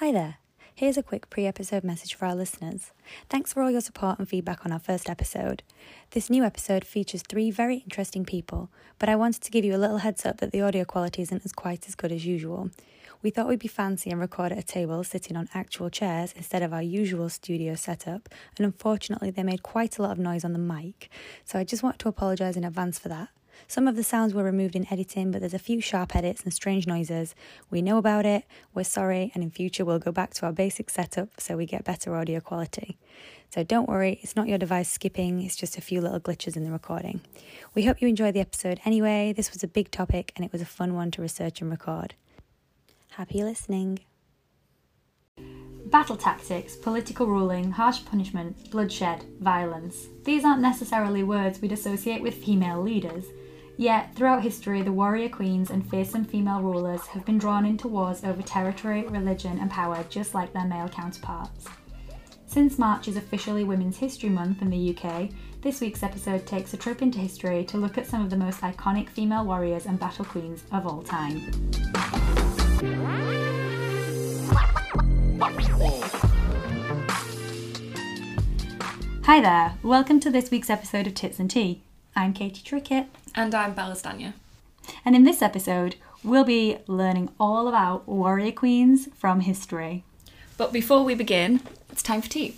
Hi there. Here's a quick pre-episode message for our listeners. Thanks for all your support and feedback on our first episode. This new episode features three very interesting people, but I wanted to give you a little heads up that the audio quality isn't quite as good as usual. We thought we'd be fancy and record at a table sitting on actual chairs instead of our usual studio setup, and unfortunately they made quite a lot of noise on the mic, so I just want to apologise in advance for that. Some of the sounds were removed in editing, but there's a few sharp edits and strange noises. We know about it, we're sorry, and in future we'll go back to our basic setup so we get better audio quality. So don't worry, it's not your device skipping, it's just a few little glitches in the recording. We hope you enjoy the episode anyway. This was a big topic and it was a fun one to research and record. Happy listening. Battle tactics, political ruling, harsh punishment, bloodshed, violence. These aren't necessarily words we'd associate with female leaders. Yet, throughout history, the warrior queens and fearsome female rulers have been drawn into wars over territory, religion, and power, just like their male counterparts. Since March is officially Women's History Month in the UK, this week's episode takes a trip into history to look at some of the most iconic female warriors and battle queens of all time. Hi there, welcome to this week's episode of Tits and Tea. I'm Katie Trickett. And I'm Bella Dania. And in this episode, we'll be learning all about warrior queens from history. But before we begin, it's time for tea.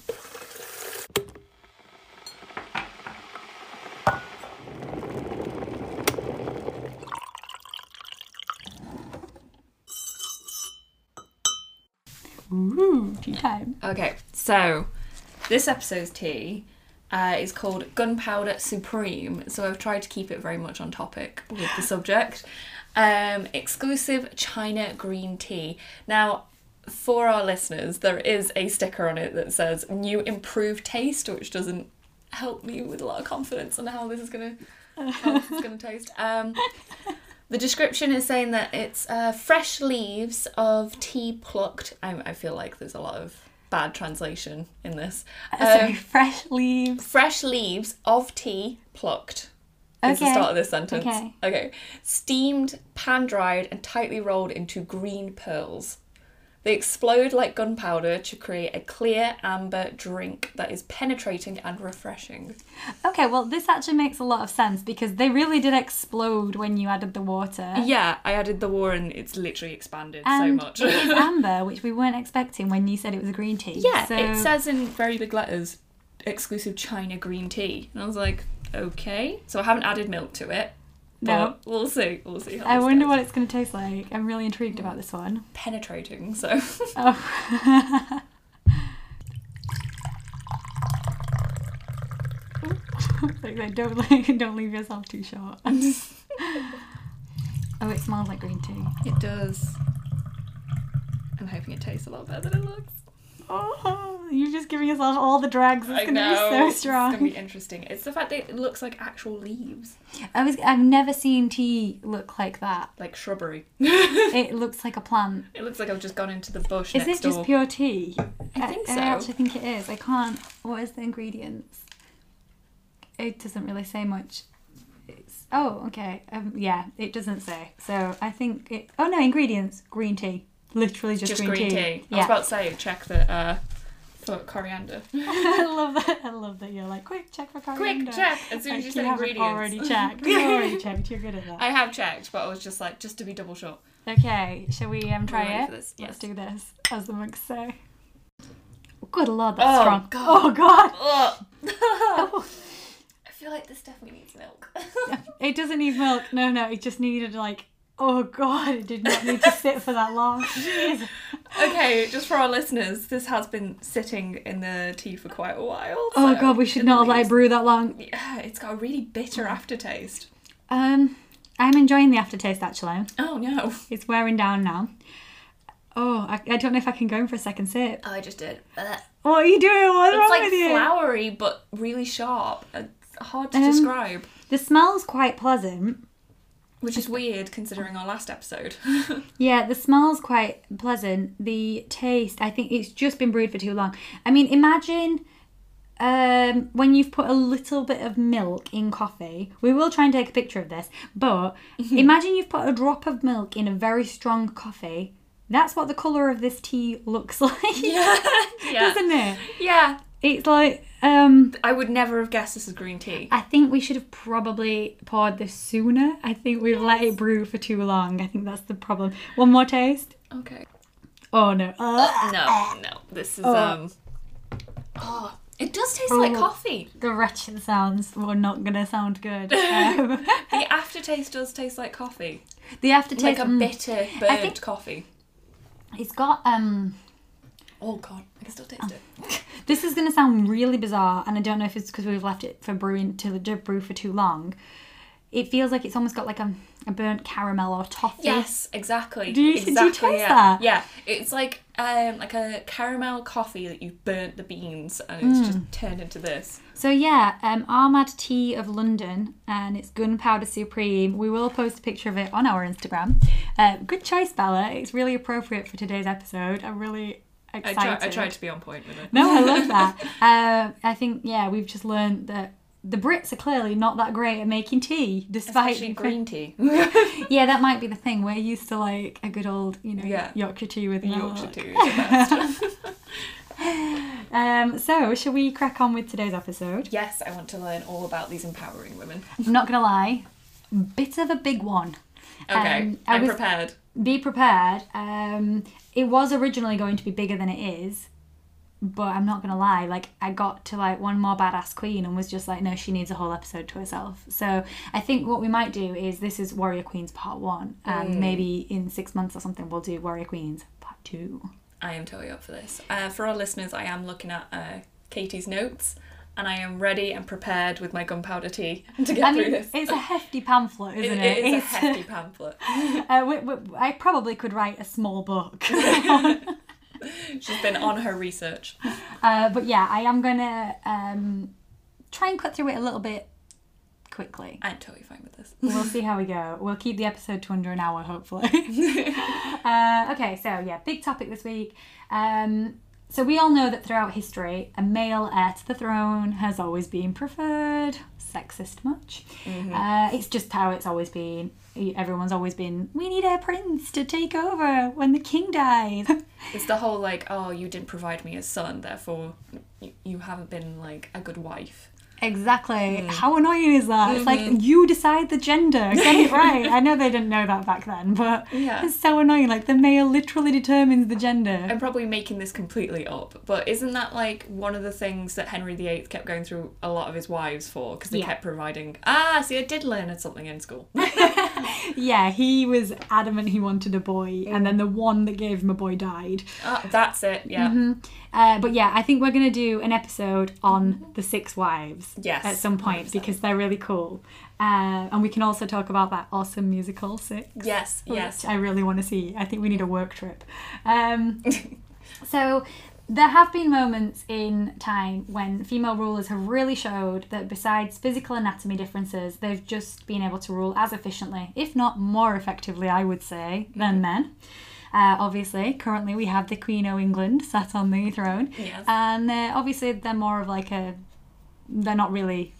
Ooh, tea time. Okay, so this episode's tea is called Gunpowder Supreme, so I've tried to keep it very much on topic with the subject. Exclusive China green tea. Now, for our listeners, there is a sticker on it that says new improved taste, which doesn't help me with a lot of confidence on how this is going to taste. The description is saying that it's fresh leaves of tea plucked. I feel like there's a lot of bad translation in this. Sorry, fresh leaves. Fresh leaves of tea plucked. That's the start of this sentence. Okay. Steamed, pan-dried, and tightly rolled into green pearls. They explode like gunpowder to create a clear amber drink that is penetrating and refreshing. Okay, well, this actually makes a lot of sense because they really did explode when you added the water. Yeah, I added the water and it's literally expanded and so much. It is amber, which we weren't expecting when you said it was a green tea. Yeah, so it says in very big letters, exclusive China green tea. And I was like, okay. So I haven't added milk to it. No, but we'll see. I wonder what it's going to taste like. I'm really intrigued about this one. Penetrating, so. Oh. don't leave yourself too short. Oh, it smells like green tea. It does. I'm hoping it tastes a lot better than it looks. Oh, you're just giving yourself all the drags. It's going to be so strong. It's going to be interesting. It's the fact that it looks like actual leaves. I've never seen tea look like that. Like shrubbery. It looks like a plant. It looks like I've just gone into the bush next door. Is this just pure tea? I think so. I actually think it is. I can't. What is the ingredients? It doesn't really say much. Yeah, it doesn't say. So I think it. Oh no, ingredients. Green tea. Literally just green tea. Yeah. I was about to say, check for coriander. I love that you're like, quick, check for coriander. Quick, check. As soon as you said ingredients. You already checked. You're good at that. I have checked, but I was just like, just to be double sure. Okay, shall we try it? Yes. Let's do this, as the monks say. Good lord, that's strong. God. Oh, God. Oh. I feel like this definitely needs milk. It doesn't need milk. No, it just needed like... Oh God, it did not need to sit for that long. Jeez. Okay, just for our listeners, this has been sitting in the tea for quite a while. Oh God, we should not let it brew that long. Yeah, it's got a really bitter aftertaste. I'm enjoying the aftertaste actually. Oh no. It's wearing down now. Oh, I don't know if I can go in for a second sip. Oh, I just did. What are you doing? What's wrong with you? It's like flowery but really sharp. Hard to describe. The smell's quite pleasant. Which is weird, considering our last episode. Yeah, the smell's quite pleasant. The taste, I think it's just been brewed for too long. I mean, imagine when you've put a little bit of milk in coffee. We will try and take a picture of this. But imagine you've put a drop of milk in a very strong coffee. That's what the colour of this tea looks like. Yeah. Yeah. Isn't it? Yeah. It's like... I would never have guessed this is green tea. I think we should have probably poured this sooner. I think we've let it brew for too long. I think that's the problem. One more taste. Okay. Oh, no. No. This is... Oh, it does taste like coffee. The wretched sounds were not going to sound good. The aftertaste does taste like coffee. The aftertaste... Like a bitter burnt coffee. It's got... Oh god, I can still taste it. This is going to sound really bizarre, and I don't know if it's because we've left it for brewing to brew for too long. It feels like it's almost got like a burnt caramel or toffee. Yes, exactly. Do you taste that? Yeah, it's like a caramel coffee that you burnt the beans and it's just turned into this. So yeah, Ahmad Tea of London, and it's Gunpowder Supreme. We will post a picture of it on our Instagram. Good choice, Bella. It's really appropriate for today's episode. I'm really... I tried to be on point with it. No, I love that. I think, yeah, we've just learned that the Brits are clearly not that great at making tea, despite... Especially green tea. Yeah, that might be the thing. We're used to, like, a good old, Yorkshire tea with milk. Yorkshire tea is the best. So, shall we crack on with today's episode? Yes, I want to learn all about these empowering women. I'm not going to lie, bit of a big one. Okay, I'm prepared. Be prepared. It was originally going to be bigger than it is, but I'm not going to lie. Like, I got to, like, one more badass queen and was just like, no, she needs a whole episode to herself. So I think what we might do is this is Warrior Queens Part 1, and maybe in 6 months or something we'll do Warrior Queens Part 2. I am totally up for this. For our listeners, I am looking at Katie's notes. And I am ready and prepared with my gunpowder tea to get through this. It's a hefty pamphlet, isn't it? It is a hefty pamphlet. I probably could write a small book. She's been on her research. But yeah, I am going to try and cut through it a little bit quickly. I'm totally fine with this. We'll see how we go. We'll keep the episode to under an hour, hopefully. Okay, so yeah, big topic this week. So we all know that throughout history, a male heir to the throne has always been preferred. Sexist much. Mm-hmm. It's just how it's always been. Everyone's always been, we need a prince to take over when the king dies. It's the whole like, oh, you didn't provide me a son, therefore you haven't been like a good wife. Exactly. Mm. How annoying is that? Mm-hmm. It's like, you decide the gender. Get it right. I know they didn't know that back then, but it's so annoying. Like, the male literally determines the gender. I'm probably making this completely up, but isn't that, like, one of the things that Henry VIII kept going through a lot of his wives for? Because they kept providing... Ah, see, I did learn something in school. Yeah, he was adamant he wanted a boy, and then the one that gave him a boy died. That's it, yeah. Mm-hmm. But yeah, I think we're going to do an episode on the six wives. Yes, at some point 100%. Because they're really cool, and we can also talk about that awesome musical Six. Yes, yes, I really want to see. I think we need a work trip. So there have been moments in time when female rulers have really showed that besides physical anatomy differences, they've just been able to rule as efficiently, if not more effectively, I would say, than men. Obviously, currently we have the Queen of England sat on the throne, and obviously they're more of like a... They're not really...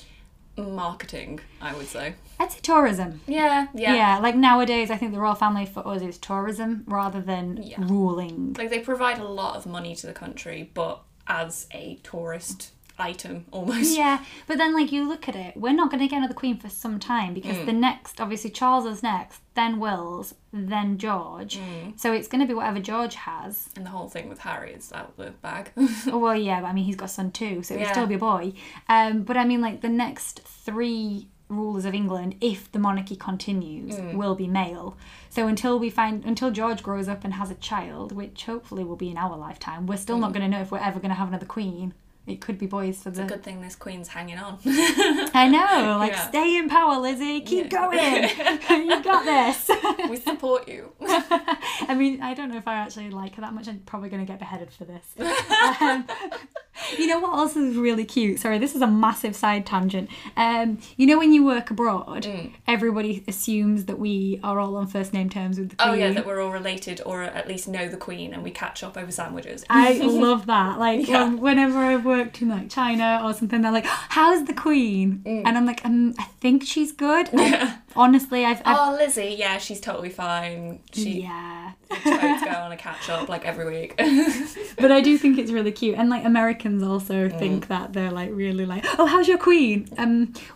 Marketing, I would say. I'd say tourism. Yeah. Yeah, like nowadays I think the royal family for us is tourism rather than ruling. Like, they provide a lot of money to the country, but as a tourist item, almost. Yeah, but then, like, you look at it, we're not going to get another queen for some time because the next, obviously Charles is next, then Will's, then George. So it's going to be whatever George has. And the whole thing with Harry is out the bag. Well, yeah, but I mean, he's got a son too, so it would still be a boy. But I mean, like, the next three rulers of England, if the monarchy continues, will be male. So until George grows up and has a child, which hopefully will be in our lifetime, we're still not going to know if we're ever going to have another queen. It could be boys for the... It's a good thing this queen's hanging on. I know. Like, stay in power, Lizzie. Keep going. You got this. We support you. I mean, I don't know if I actually like her that much. I'm probably going to get beheaded for this. You know what else is really cute? Sorry, this is a massive side tangent. You know when you work abroad, everybody assumes that we are all on first name terms with the queen. Oh yeah, that we're all related or at least know the queen and we catch up over sandwiches. I love that. Like, whenever I've worked in like China or something, they're like, how's the queen? And I'm like, I think she's good. Honestly, I've... Oh, Lizzie, yeah, she's totally fine. She tries to go on a catch-up, like, every week. But I do think it's really cute. And, like, Americans also think that they're, like, really like, oh, how's your queen?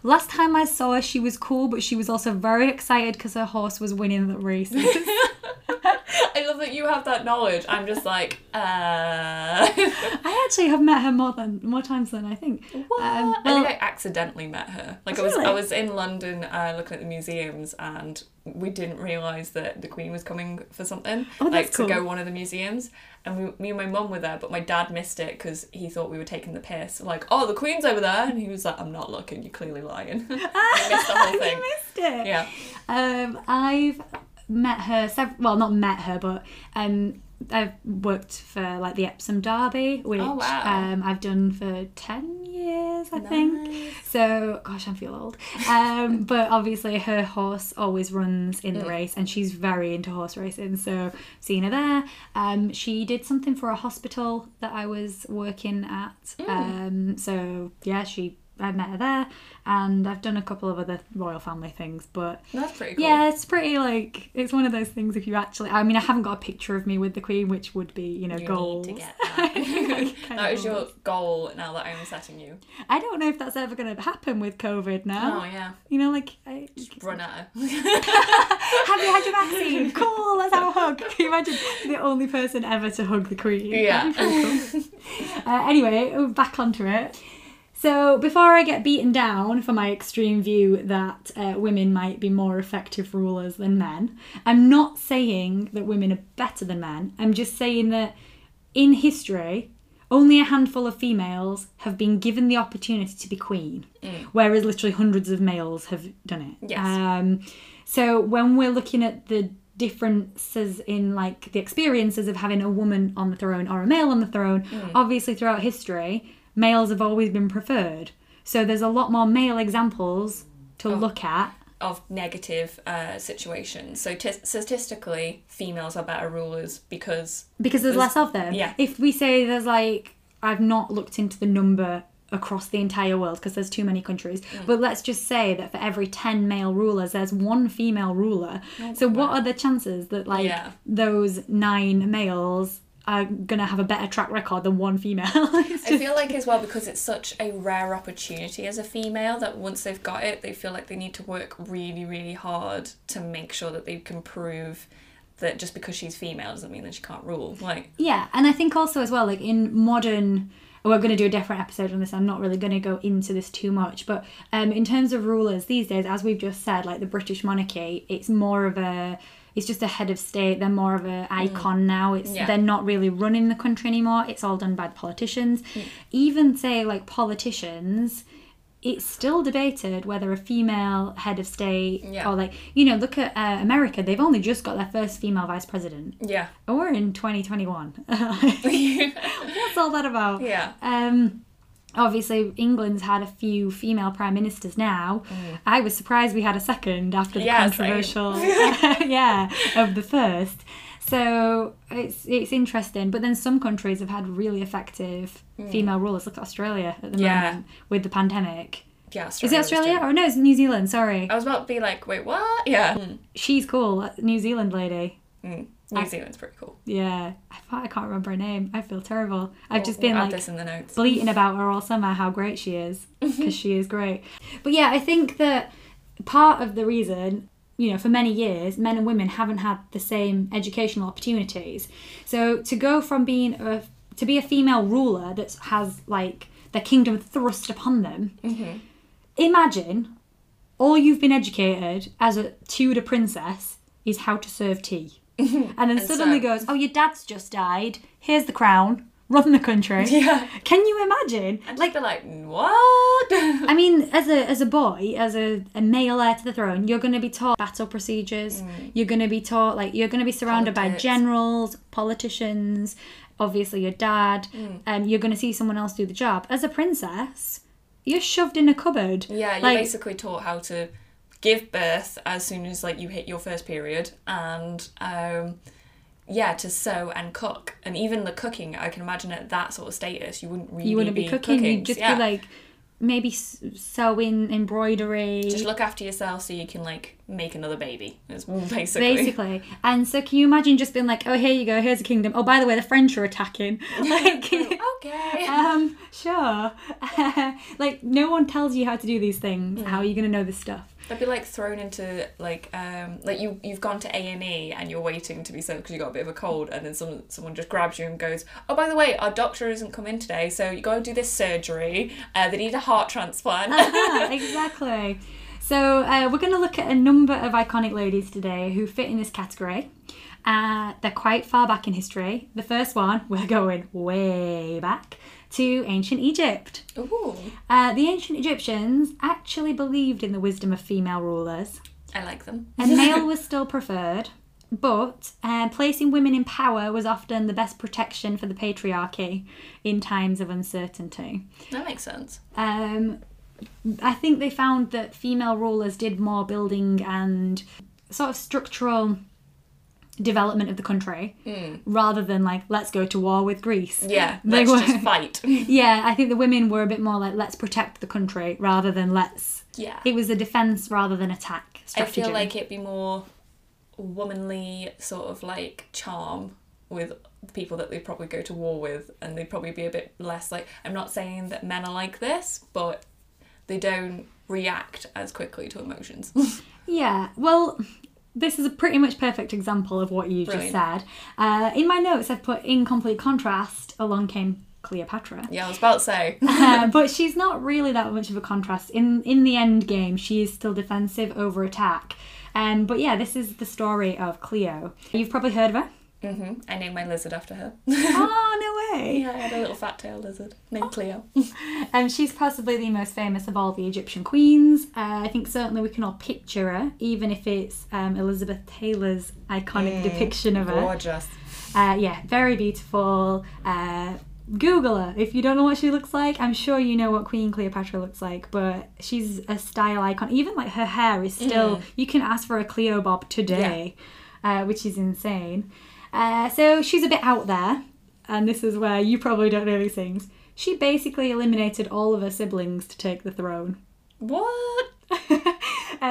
Last time I saw her, she was cool, but she was also very excited because her horse was winning the race. I love that you have that knowledge. I'm just like, I actually have met her more times than I think. What? Well, I think I accidentally met her. Like, really? I was in London looking at the museums, and we didn't realise that the Queen was coming for something. Oh, that's cool. To go one of the museums. And me and my mum were there, but my dad missed it because he thought we were taking the piss. Like, oh, the Queen's over there. And he was like, I'm not looking, you're clearly lying. I missed the whole thing. You missed it? Yeah. I've met her, I've worked for, like, the Epsom Derby, which I've done for 10 years, I think. So, gosh, I feel old. But obviously her horse always runs in the race, and she's very into horse racing, so seeing her there. She did something for a hospital that I was working at. So, yeah, I met her there, and I've done a couple of other royal family things, but... That's pretty cool. Yeah, it's pretty, like, it's one of those things if you actually... I mean, I haven't got a picture of me with the Queen, which would be, you goals. You need to get that. That is your goal now that I'm setting you. I don't know if that's ever going to happen with COVID now. Oh, yeah. Just run at her. Have you had your vaccine? Cool, let's have a hug. Can you imagine the only person ever to hug the Queen? Yeah. Cool. Anyway, back onto it. So before I get beaten down for my extreme view that women might be more effective rulers than men, I'm not saying that women are better than men. I'm just saying that in history, only a handful of females have been given the opportunity to be queen, whereas literally hundreds of males have done it. Yes. So when we're looking at the differences in, like, the experiences of having a woman on the throne or a male on the throne, obviously throughout history... males have always been preferred. So there's a lot more male examples to look at. Of negative situations. So statistically, females are better rulers because... because there's less of them. Yeah. If we say there's, like... I've not looked into the number across the entire world because there's too many countries. But let's just say that for every 10 male rulers, there's one female ruler. What are the chances that, like, those 9 males... are going to have a better track record than one female? I feel like as well, because it's such a rare opportunity as a female, that once they've got it, they feel like they need to work really, really hard to make sure that they can prove that just because she's female doesn't mean that she can't rule. Like, yeah, and I think also as well, like, in modern... we're going to do a different episode on this. I'm not really going to go into this too much. But in terms of rulers these days, as we've just said, like the British monarchy, it's more of a... it's just a head of state. They're more of an icon now. They're not really running the country anymore. It's all done by the politicians. Even, say, like, politicians... it's still debated whether a female head of state or, like, look at America. They've only just got their first female vice president. Yeah. And we're in 2021. What's all that about? Yeah. Obviously, England's had a few female prime ministers now. I was surprised we had a second after the controversial... of the first. So it's interesting. But then some countries have had really effective female rulers. Look at Australia at the moment with the pandemic. Yeah, Australia. Is it Australia? Or no, it's New Zealand, sorry. I was about to be like, wait, what? Yeah. She's cool, New Zealand lady. New Zealand's pretty cool. Yeah. I can't remember her name. I feel terrible. I've just been like this in the notes. Bleating about her all summer, how great she is. Because she is great. But yeah, I think that part of the reason... for many years, men and women haven't had the same educational opportunities. So to go from to be a female ruler that has, like, their kingdom thrust upon them, imagine all you've been educated as a Tudor princess is how to serve tea. And then suddenly goes, oh, your dad's just died, here's the crown, run the country. Yeah. Can you imagine? I'd just be like, what? I mean, as a boy, as a male heir to the throne, you're going to be taught battle procedures. You're going to be taught, like, you're going to be surrounded by generals, politicians, obviously your dad. You're going to see someone else do the job. As a princess, you're shoved in a cupboard. Yeah, you're basically taught how to give birth as soon as, like, you hit your first period, and... to sew and cook. And even the cooking, I can imagine at that sort of status, you wouldn't be cooking. You'd just be like, maybe sewing, embroidery. Just look after yourself so you can, like, make another baby, is basically. And so can you imagine just being like, oh, here you go, here's a kingdom. Oh, by the way, the French are attacking. Like, okay. Sure. Like, no one tells you how to do these things. How are you going to know this stuff? I'd be, like, thrown into, like you've gone to A&E and you're waiting to be sent because you got a bit of a cold, and then someone just grabs you and goes, oh, by the way, our doctor isn't come in today, so you go and do this surgery. They need a heart transplant. Exactly. So we're going to look at a number of iconic ladies today who fit in this category. They're quite far back in history. The first one, we're going way back to ancient Egypt. Ooh. The ancient Egyptians actually believed in the wisdom of female rulers. I like them. And male was still preferred, but placing women in power was often the best protection for the patriarchy in times of uncertainty. That makes sense. I think they found that female rulers did more building and sort of structural development of the country rather than, like, let's go to war with Greece. Yeah, just fight. Yeah, I think the women were a bit more like, let's protect the country rather than let's... Yeah. It was a defence rather than attack strategy. I feel like it'd be more womanly sort of, like, charm with people that they'd probably go to war with, and they'd probably be a bit less, like... I'm not saying that men are like this, but they don't react as quickly to emotions. Yeah, well... This is a pretty much perfect example of what you just said. In my notes, I've put, in complete contrast, along came Cleopatra. Yeah, I was about to say. But she's not really that much of a contrast. In the end game, she is still defensive over attack. But yeah, this is the story of Cleo. You've probably heard of her. Mm-hmm. I named my lizard after her. Oh, no way. Yeah, I had a little fat-tailed lizard named Cleo. She's possibly the most famous of all the Egyptian queens. I think certainly we can all picture her, even if it's Elizabeth Taylor's iconic depiction of her. Gorgeous. Yeah, very beautiful. Google her. If you don't know what she looks like, I'm sure you know what Queen Cleopatra looks like, but she's a style icon. Even, like, her hair is still... You can ask for a Cleo bob today, which is insane. So she's a bit out there, and this is where you probably don't know these things. She basically eliminated all of her siblings to take the throne. What?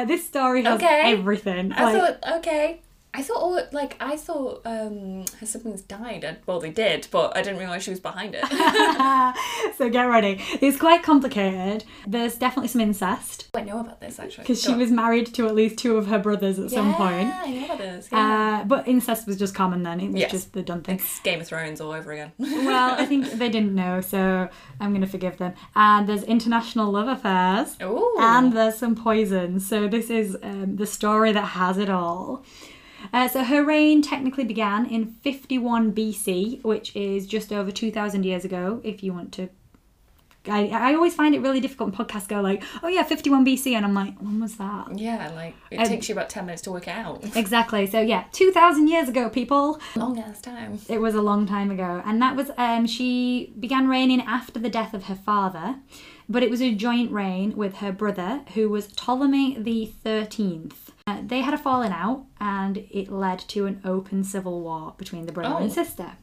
This story has everything. I thought her siblings died. Well, they did, but I didn't realise she was behind it. So get ready. It's quite complicated. There's definitely some incest. I know about this, actually. Because she was married to at least two of her brothers at some point. Yeah, I know about this. Yeah. But incest was just common then. It was just the done thing. It's Game of Thrones all over again. Well, I think they didn't know, so I'm going to forgive them. And there's international love affairs. Ooh. And there's some poison. So this is the story that has it all. So her reign technically began in 51 BC, which is just over 2,000 years ago, if you want to... I always find it really difficult when podcasts go like, oh yeah, 51 BC, and I'm like, when was that? Yeah, like, it takes you about 10 minutes to work it out. Exactly. So yeah, 2,000 years ago, people. Long ass time. It was a long time ago. And that was, she began reigning after the death of her father, but it was a joint reign with her brother, who was Ptolemy the 13th. They had a falling out, and it led to an open civil war between the brother and sister.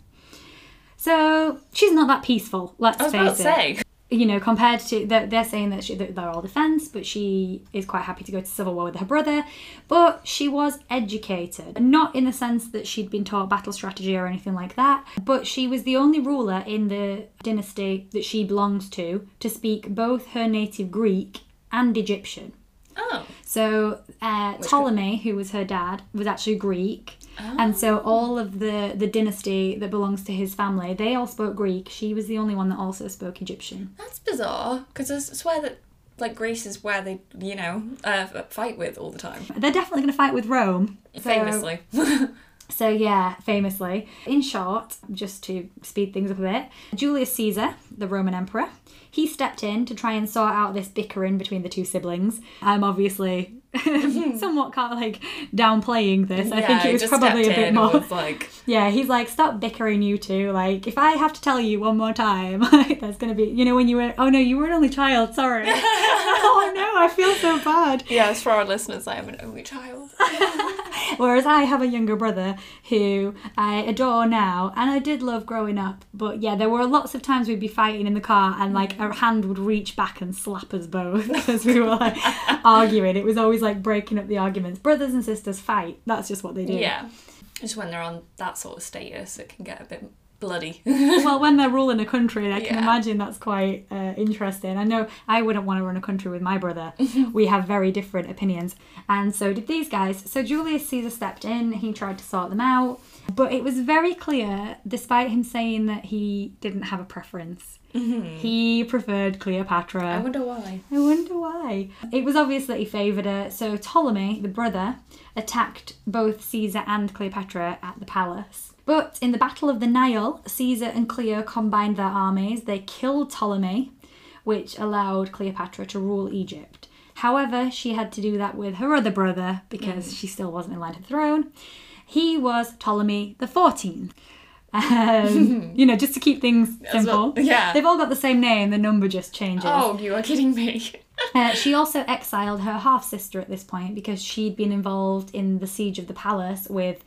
So she's not that peaceful, let's face it. I was about to say. You know, compared to... They're saying that, that they're all defence, but she is quite happy to go to civil war with her brother. But she was educated. Not in the sense that she'd been taught battle strategy or anything like that, but she was the only ruler in the dynasty that she belongs to speak both her native Greek and Egyptian. Oh. So Ptolemy, who was her dad, was actually Greek. Oh. And so all of the dynasty that belongs to his family, they all spoke Greek. She was the only one that also spoke Egyptian. That's bizarre, because I swear that, like, Greece is where they, you know, fight with all the time. They're definitely going to fight with Rome. Famously. So yeah, famously. In short, just to speed things up a bit, Julius Caesar, the Roman emperor, he stepped in to try and sort out this bickering between the two siblings. I'm obviously somewhat kind of, like, downplaying this. I think it was probably a bit more. Like... Yeah, he's like, stop bickering, you two. Like, if I have to tell you one more time, like, there's going to be, you know, when you were, oh no, you were an only child, sorry. Oh no, I feel so bad. Yeah, as for our listeners, I am an only child. Whereas I have a younger brother who I adore now, and I did love growing up. But yeah, there were lots of times we'd be fighting in the car, and like our hand would reach back and slap us both because we were like arguing. It was always like breaking up the arguments. Brothers and sisters fight. That's just what they do. Yeah. Just when they're on that sort of status, it can get a bit bloody. Well, when they're ruling a country, I can imagine that's quite interesting. I know I wouldn't want to run a country with my brother. We have very different opinions, and so did these guys. So Julius Caesar stepped in, he tried to sort them out, but it was very clear, despite him saying that he didn't have a preference, he preferred Cleopatra. I wonder why. I wonder why. It was obvious that he favoured her, so Ptolemy, the brother, attacked both Caesar and Cleopatra at the palace. But in the Battle of the Nile, Caesar and Cleo combined their armies. They killed Ptolemy, which allowed Cleopatra to rule Egypt. However, she had to do that with her other brother because she still wasn't in line to the throne. He was Ptolemy the 14th. You know, just to keep things simple. Well, yeah. They've all got the same name, the number just changes. Oh, you are kidding me. She also exiled her half-sister at this point because she'd been involved in the siege of the palace with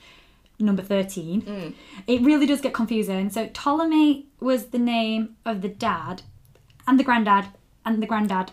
number 13. It really does get confusing. So Ptolemy was the name of the dad and the granddad and the granddad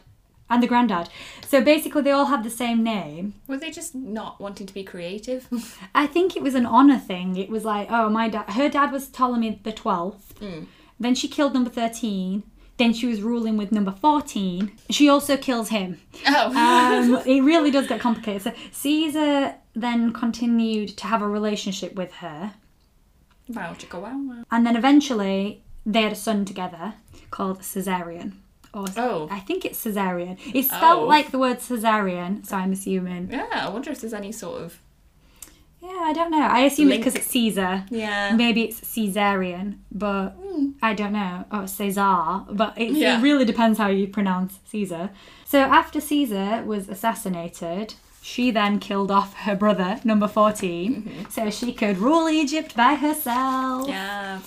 and the granddad. So basically they all had the same name. Were they just not wanting to be creative? I think it was an honour thing. It was like, oh, my dad, her dad was Ptolemy the 12th. Then she killed number 13. Then she was ruling with number 14. She also kills him. It really does get complicated. So Caesar then continued to have a relationship with her. Wow, chicka wow wow. And then eventually they had a son together called Caesarion. I think it's Caesarion. It's spelled like the word Caesarion, so I'm assuming. Yeah, I wonder if there's any sort of... Yeah, I don't know. I assume it's because it's Caesar. Yeah. Maybe it's Caesarion, but I don't know. Or Caesar, but it really depends how you pronounce Caesar. So after Caesar was assassinated, she then killed off her brother, number 14, so she could rule Egypt by herself. Yeah.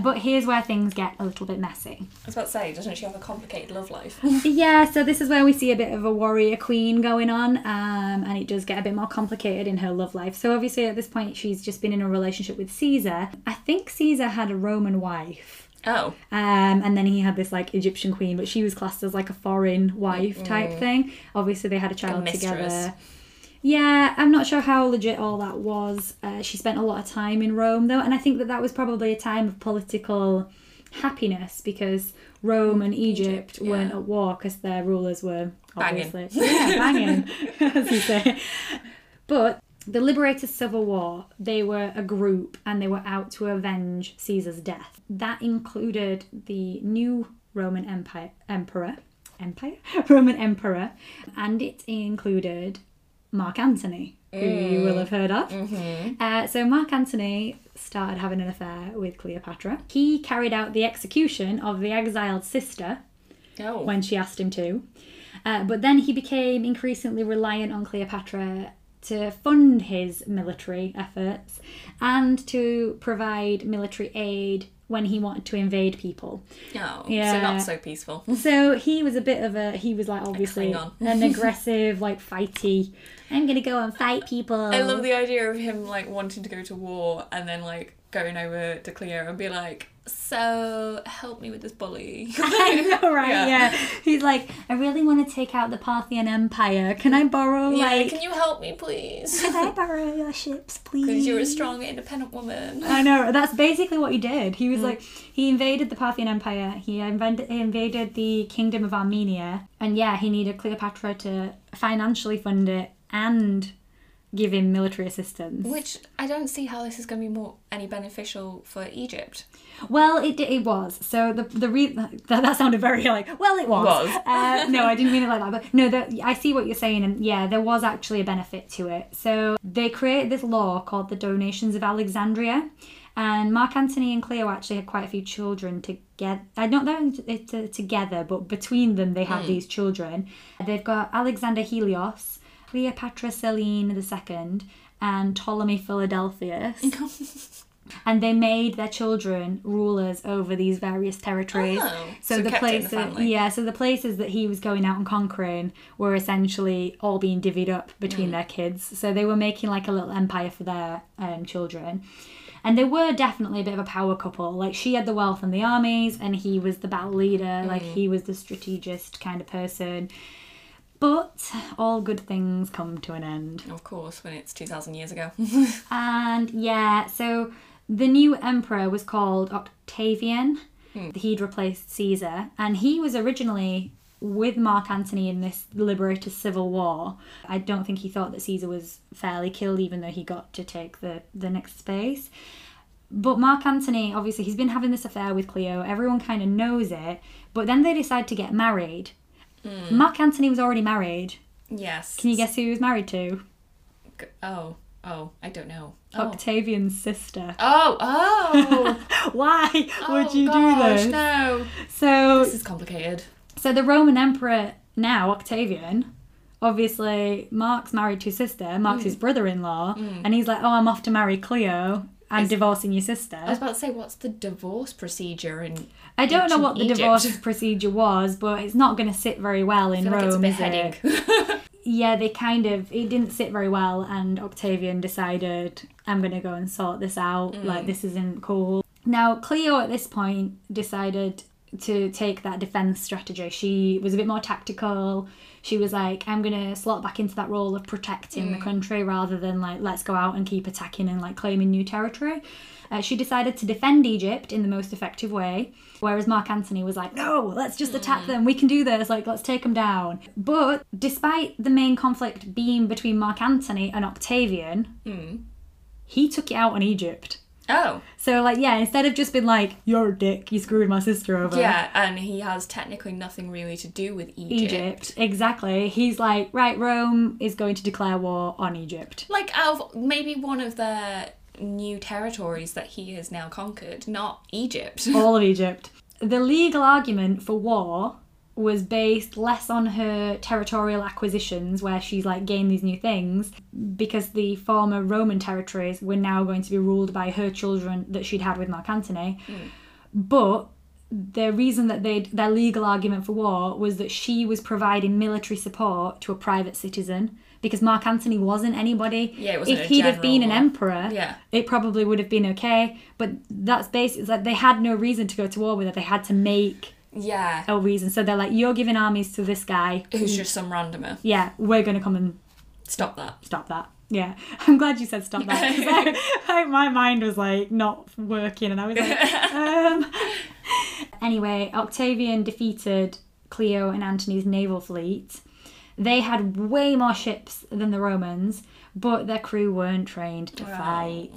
But here's where things get a little bit messy. I was about to say, doesn't she have a complicated love life? Yeah, so this is where we see a bit of a warrior queen going on, and it does get a bit more complicated in her love life. So obviously at this point she's just been in a relationship with Caesar. I think Caesar had a Roman wife. And then he had this like Egyptian queen, but she was classed as like a foreign wife type thing. Obviously they had a child together. Yeah, I'm not sure how legit all that was. She spent a lot of time in Rome though, and I think that that was probably a time of political happiness because Rome and Egypt weren't at war because their rulers were obviously banging, as you say. But the Liberator Civil War, they were a group and they were out to avenge Caesar's death. That included the new Roman Roman Emperor, and it included Mark Antony, who you will have heard of. So Mark Antony started having an affair with Cleopatra. He carried out the execution of the exiled sister when she asked him to. But then he became increasingly reliant on Cleopatra to fund his military efforts and to provide military aid when he wanted to invade people. So not so peaceful. So he was a bit of a... He was, like, obviously an aggressive, like, fighty... I'm going to go and fight people. I love the idea of him, like, wanting to go to war and then, like, going over to Cleo and be like, so, help me with this bully. I know, right, yeah. He's like, I really want to take out the Parthian Empire. Can I borrow, like... Can you help me, please? Can I borrow your ships, please? Because you're a strong, independent woman. I know, that's basically what he did. He was like, he invaded the Parthian Empire, he invaded the Kingdom of Armenia, and yeah, he needed Cleopatra to financially fund it and give him military assistance. Which, I don't see how this is going to be any beneficial for Egypt. Well, it was. So that sounded very like, well, it was. No, I didn't mean it like that. But no, I see what you're saying. And yeah, there was actually a benefit to it. So they created this law called the Donations of Alexandria. And Mark Antony and Cleo actually had quite a few children together. Not them together, but between them they had these children. They've got Alexander Helios, Cleopatra Selene II, and Ptolemy Philadelphus. And they made their children rulers over these various territories. Oh, so the places, so the places that he was going out and conquering were essentially all being divvied up between their kids. So they were making like a little empire for their children. And they were definitely a bit of a power couple. Like, she had the wealth and the armies, and he was the battle leader. Like, he was the strategist kind of person. But all good things come to an end. Of course, when it's 2,000 years ago. And, yeah, so the new emperor was called Octavian. He'd replaced Caesar. And he was originally with Mark Antony in this liberator civil war. I don't think he thought that Caesar was fairly killed, even though he got to take the next space. But Mark Antony, obviously, he's been having this affair with Cleo. Everyone kind of knows it. But then they decide to get married. Mark Antony was already married. Yes. Can you guess who he was married to? Oh, I don't know. Oh. Octavian's sister. Oh. Why would you do this? No. So this is complicated. So the Roman emperor now, Octavian, obviously Mark's married to his sister. Mark's his brother-in-law, and he's like, "Oh, I'm off to marry Cleo. I'm divorcing your sister." I was about to say, what's the divorce procedure in I don't know what the divorce procedure was, but it's not going to sit very well in Rome, is it? It's a bit headache. Yeah, it didn't sit very well, and Octavian decided, I'm going to go and sort this out. Like, this isn't cool. Now, Cleo at this point decided to take that defense strategy. She was a bit more tactical. She was like, I'm gonna slot back into that role of protecting the country rather than like, let's go out and keep attacking and like claiming new territory. She decided to defend Egypt in the most effective way, whereas Mark Antony was like, no, let's just attack them. We can do this. Like, let's take them down. But despite the main conflict being between Mark Antony and Octavian, he took it out on Egypt. Oh. So, like, yeah, instead of just being like, you're a dick, you screwed my sister over. Yeah, and he has technically nothing really to do with Egypt. Exactly. He's like, right, Rome is going to declare war on Egypt. Like, out of maybe one of their new territories that he has now conquered, not Egypt. All of Egypt. The legal argument for war was based less on her territorial acquisitions, where she's like gained these new things, because the former Roman territories were now going to be ruled by her children that she'd had with Mark Antony. But the reason that their legal argument for war was that she was providing military support to a private citizen, because Mark Antony wasn't anybody. Yeah, it wasn't. If he'd have been an emperor, it probably would have been okay. But that's basically like they had no reason to go to war with her. They had to make a reason. So they're like, you're giving armies to this guy who's just some randomer. Yeah, we're going to come and stop that. Yeah, I'm glad you said stop that, because my mind was like not working, and I was like Anyway, Octavian defeated Cleo and Antony's naval fleet. They had way more ships than the Romans, but their crew weren't trained to fight.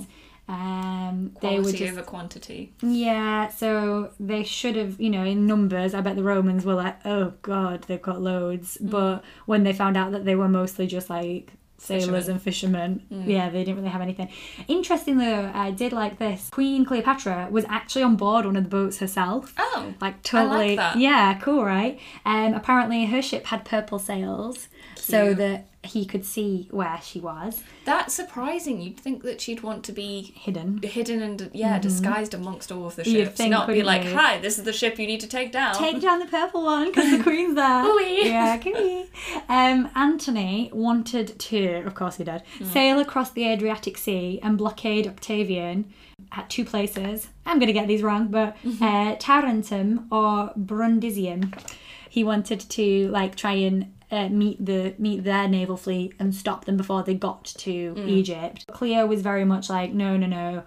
Quality over quantity. Yeah, so they should have, in numbers, I bet the Romans were like, oh God, they've got loads. But when they found out that they were mostly just like sailors and fishermen, they didn't really have anything. Interestingly though, I did like this. Queen Cleopatra was actually on board one of the boats herself. Oh, like totally. I like that. Yeah, cool, right? Apparently her ship had purple sails. Cute. So that he could see where she was. That's surprising. You'd think that she'd want to be hidden and disguised amongst all of the ships, not be like, hi, this is the ship you need to take down the purple one because the queen's there. Antony wanted to, of course he did, sail across the Adriatic Sea and blockade Octavian at two places. I'm going to get these wrong, but Tarentum or Brundisium. He wanted to like try and meet their naval fleet and stop them before they got to Egypt. Cleo was very much like, no,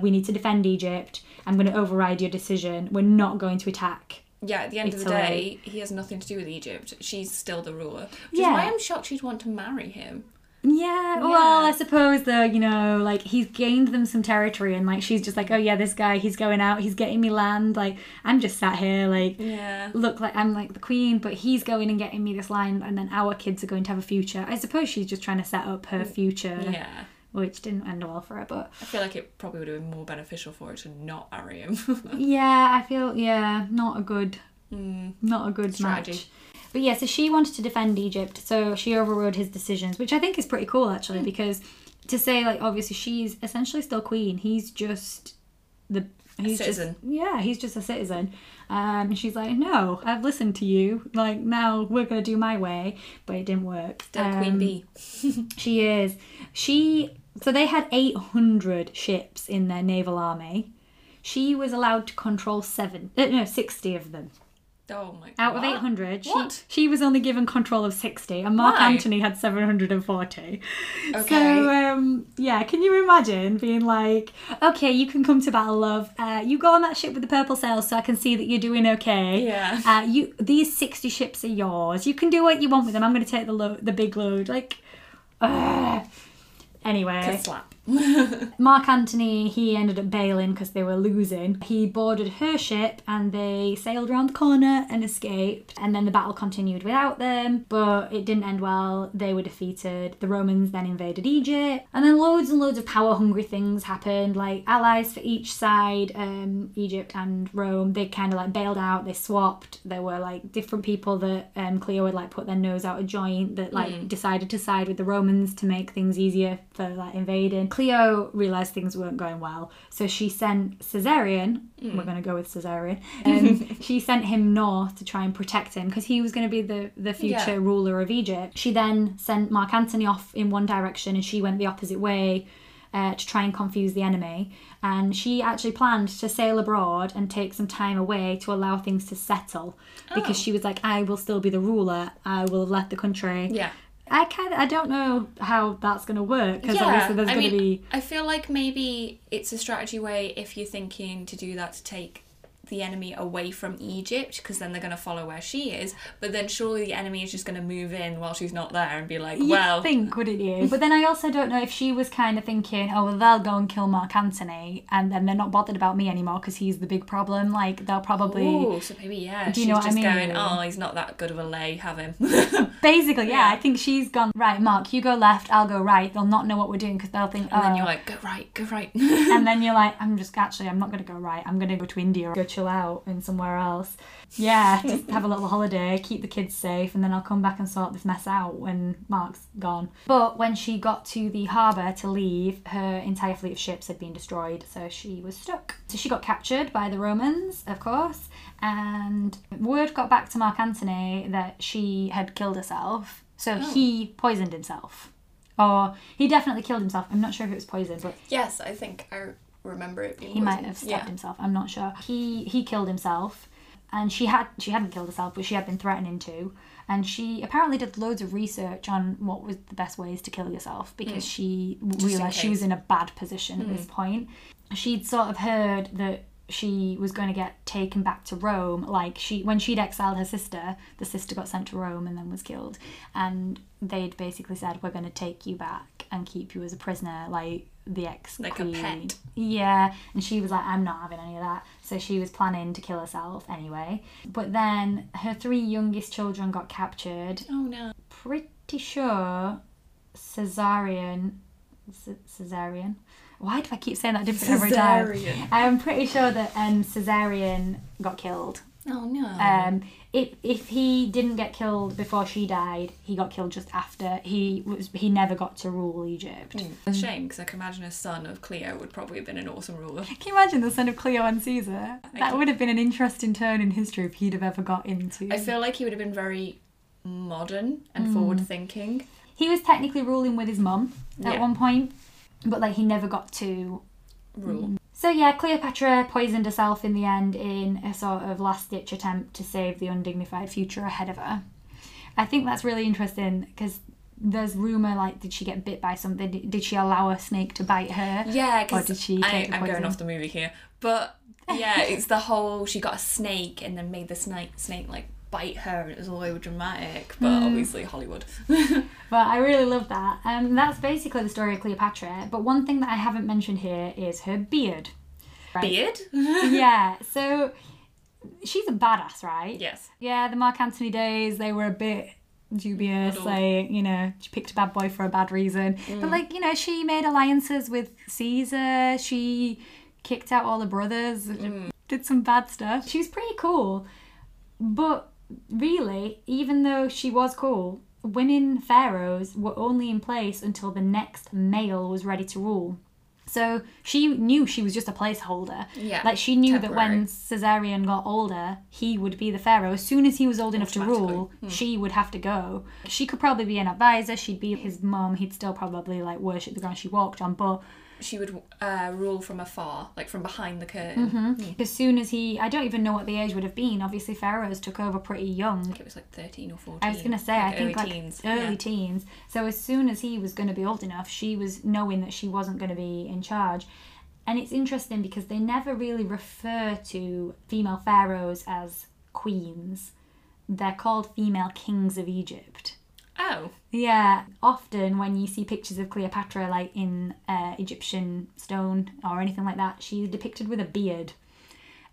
we need to defend Egypt. I'm going to override your decision. We're not going to attack. Yeah, at the end of the day, he has nothing to do with Egypt. She's still the ruler. Which is why I'm shocked she'd want to marry him. Yeah, well, I suppose though, like he's gained them some territory, and like she's just like, oh yeah, this guy, he's going out, he's getting me land, like I'm just sat here, like look, like I'm like the queen, but he's going and getting me this land, and then our kids are going to have a future. I suppose she's just trying to set up her future. Yeah. Which didn't end well for her, but I feel like it probably would have been more beneficial for her to not marry him. Not a good strategy. Match. But yeah, so she wanted to defend Egypt, so she overrode his decisions, which I think is pretty cool, actually, because to say, like, obviously she's essentially still queen. He's just the... He's a citizen. He's just a citizen. She's like, no, I've listened to you. Like, now we're going to do my way. But it didn't work. Still Queen Bee. She is. So they had 800 ships in their naval army. She was allowed to control 60 of them. Oh my God. Out of 800, she was only given control of 60, and Mark Antony had 740. Okay. So, can you imagine being like, okay, you can come to battle, love. You go on that ship with the purple sails so I can see that you're doing okay. Yeah. These 60 ships are yours. You can do what you want with them. I'm going to take the big load. Like, anyway. Slap. Mark Antony, he ended up bailing because they were losing. He boarded her ship and they sailed around the corner and escaped. And then the battle continued without them, but it didn't end well. They were defeated. The Romans then invaded Egypt. And then loads and loads of power-hungry things happened, like allies for each side, Egypt and Rome. They kind of like bailed out, they swapped. There were like different people that Cleo would like put their nose out of joint that like decided to side with the Romans to make things easier for like invading. Cleo realised things weren't going well, so she sent Caesarion, we're going to go with Caesarion, she sent him north to try and protect him because he was going to be the future ruler of Egypt. She then sent Mark Antony off in one direction and she went the opposite way to try and confuse the enemy. And she actually planned to sail abroad and take some time away to allow things to settle because she was like, I will still be the ruler, I will have left the country. Yeah. I don't know how that's going to work because obviously there's going to be... I feel like maybe it's a strategy way if you're thinking to do that to take the enemy away from Egypt because then they're going to follow where she is, but then surely the enemy is just going to move in while she's not there and be like, well... You'd think, wouldn't you? But then I also don't know if she was kind of thinking, oh, well, they'll go and kill Mark Antony and then they're not bothered about me anymore because he's the big problem. Like, they'll probably... Oh, so maybe, yeah, she's just going, oh, he's not that good of a lay, have him. Basically, I think she's gone, right, Mark, you go left, I'll go right. They'll not know what we're doing because they'll think, and then you're like, go right, go right. And then you're like, I'm not going to go right. I'm going to go to India, go chill out in somewhere else. Yeah, just have a little holiday, keep the kids safe, and then I'll come back and sort this mess out when Mark's gone. But when she got to the harbour to leave, her entire fleet of ships had been destroyed, so she was stuck. So she got captured by the Romans, of course, and word got back to Mark Antony that she had killed herself, so he poisoned himself. Or he definitely killed himself. I'm not sure if it was poison, but... Yes, I think I remember it being... He might have stabbed himself, I'm not sure. He killed himself, and she hadn't killed herself, but she had been threatening to, and she apparently did loads of research on what was the best ways to kill yourself because she realised she was in a bad position at this point. She'd sort of heard that she was going to get taken back to Rome. Like, when she'd exiled her sister, the sister got sent to Rome and then was killed, and they'd basically said, we're going to take you back and keep you as a prisoner, like the ex-queen. Like a pet. Yeah, and she was like, I'm not having any of that. So she was planning to kill herself anyway. But then her three youngest children got captured. Oh no. Pretty sure Caesarion. Why do I keep saying that different every time? I'm pretty sure that Caesarion got killed. Oh no. If he didn't get killed before she died, he got killed just after. He never got to rule Egypt. It's a shame, because I can imagine a son of Cleo would probably have been an awesome ruler. Can you imagine the son of Cleo and Caesar? That would have been an interesting turn in history if he'd have ever got into... I feel like he would have been very modern and forward-thinking. He was technically ruling with his mum at one point, but like he never got to rule. So yeah, Cleopatra poisoned herself in the end in a sort of last-ditch attempt to save the undignified future ahead of her. I think that's really interesting because there's rumour, like, did she get bit by something? Did she allow a snake to bite her? Yeah, because I'm going off the movie here. But yeah, it's the whole she got a snake and then made the snake like bite her, and it was all over dramatic, but obviously Hollywood. But I really love that. That's basically the story of Cleopatra, but one thing that I haven't mentioned here is her beard. Right? Beard? Yeah, so she's a badass, right? Yes. Yeah, the Mark Antony days, they were a bit dubious, like, you know, she picked a bad boy for a bad reason. But, like, you know, she made alliances with Caesar, she kicked out all the brothers, did some bad stuff. She was pretty cool, but really, even though she was cool, women pharaohs were only in place until the next male was ready to rule. So she knew she was just a placeholder. Yeah. Like, she knew that when Caesarion got older, he would be the pharaoh. As soon as he was old enough to rule, she would have to go. She could probably be an advisor. She'd be his mum. He'd still probably, like, worship the ground she walked on, but... She would rule from afar, like from behind the curtain. Mm-hmm. Yeah. As soon as he... I don't even know what the age would have been. Obviously, pharaohs took over pretty young. I think it was like 13 or 14. I was going to say, like, I think early teens. Early teens. So as soon as he was going to be old enough, she was knowing that she wasn't going to be in charge. And it's interesting because they never really refer to female pharaohs as queens. They're called female kings of Egypt. Oh. Yeah, often when you see pictures of Cleopatra, like in Egyptian stone or anything like that, she's depicted with a beard.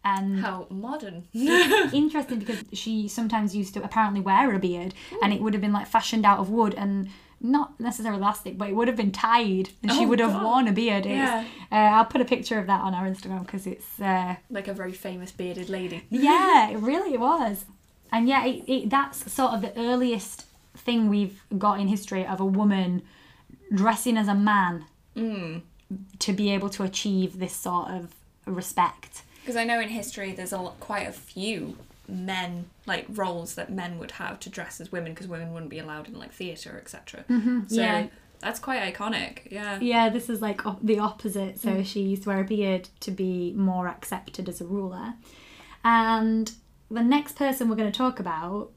And how modern. Interesting, because she sometimes used to apparently wear a beard. Ooh. And it would have been like fashioned out of wood and not necessarily elastic, but it would have been tied and she would have worn a beard. Yeah. I'll put a picture of that on our Instagram because it's... like a very famous bearded lady. Yeah, it really was. And yeah, that's sort of the earliest... thing we've got in history of a woman dressing as a man to be able to achieve this sort of respect. Because I know in history there's quite a few men, like, roles that men would have to dress as women, because women wouldn't be allowed in, like, theatre, etc. Mm-hmm. So yeah. That's quite iconic. Yeah. Yeah, this is like the opposite. So she used to wear a beard to be more accepted as a ruler. And the next person we're going to talk about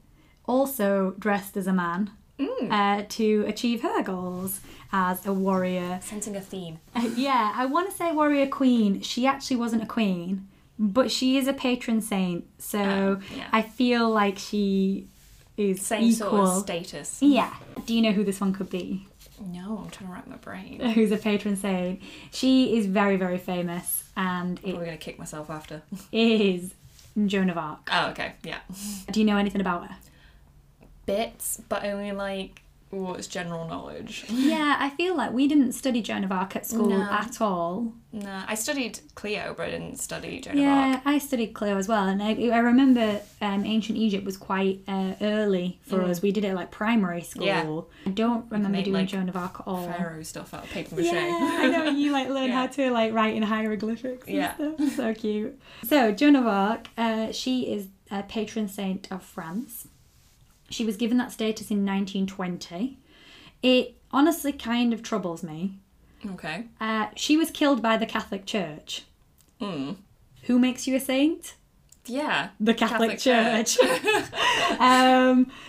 also dressed as a man to achieve her goals as a warrior. Sensing a theme. Yeah, I want to say warrior queen. She actually wasn't a queen, but she is a patron saint, so yeah. I feel like she is same equal. Sort of status. Yeah. Do you know who this one could be? No, I'm trying to rack my brain. Who's a patron saint. She is very, very famous. And I'm probably going to kick myself after. It is Joan of Arc. Oh, okay, yeah. Do you know anything about her? Bits, but only like what's general knowledge. Yeah, I feel like we didn't study Joan of Arc at school at all. No, I studied Cleo, but I didn't study Joan of Arc. Yeah, I studied Cleo as well, and I remember ancient Egypt was quite early for us. We did it like primary school. Yeah. I don't remember doing like, Joan of Arc at all. Pharaoh stuff out of paper mache. Yeah, I know, you like learn how to like write in hieroglyphics and stuff. So cute. So Joan of Arc, she is a patron saint of France. She was given that status in 1920. It honestly kind of troubles me. Okay. She was killed by the Catholic Church. Who makes you a saint? Yeah. The Catholic Church.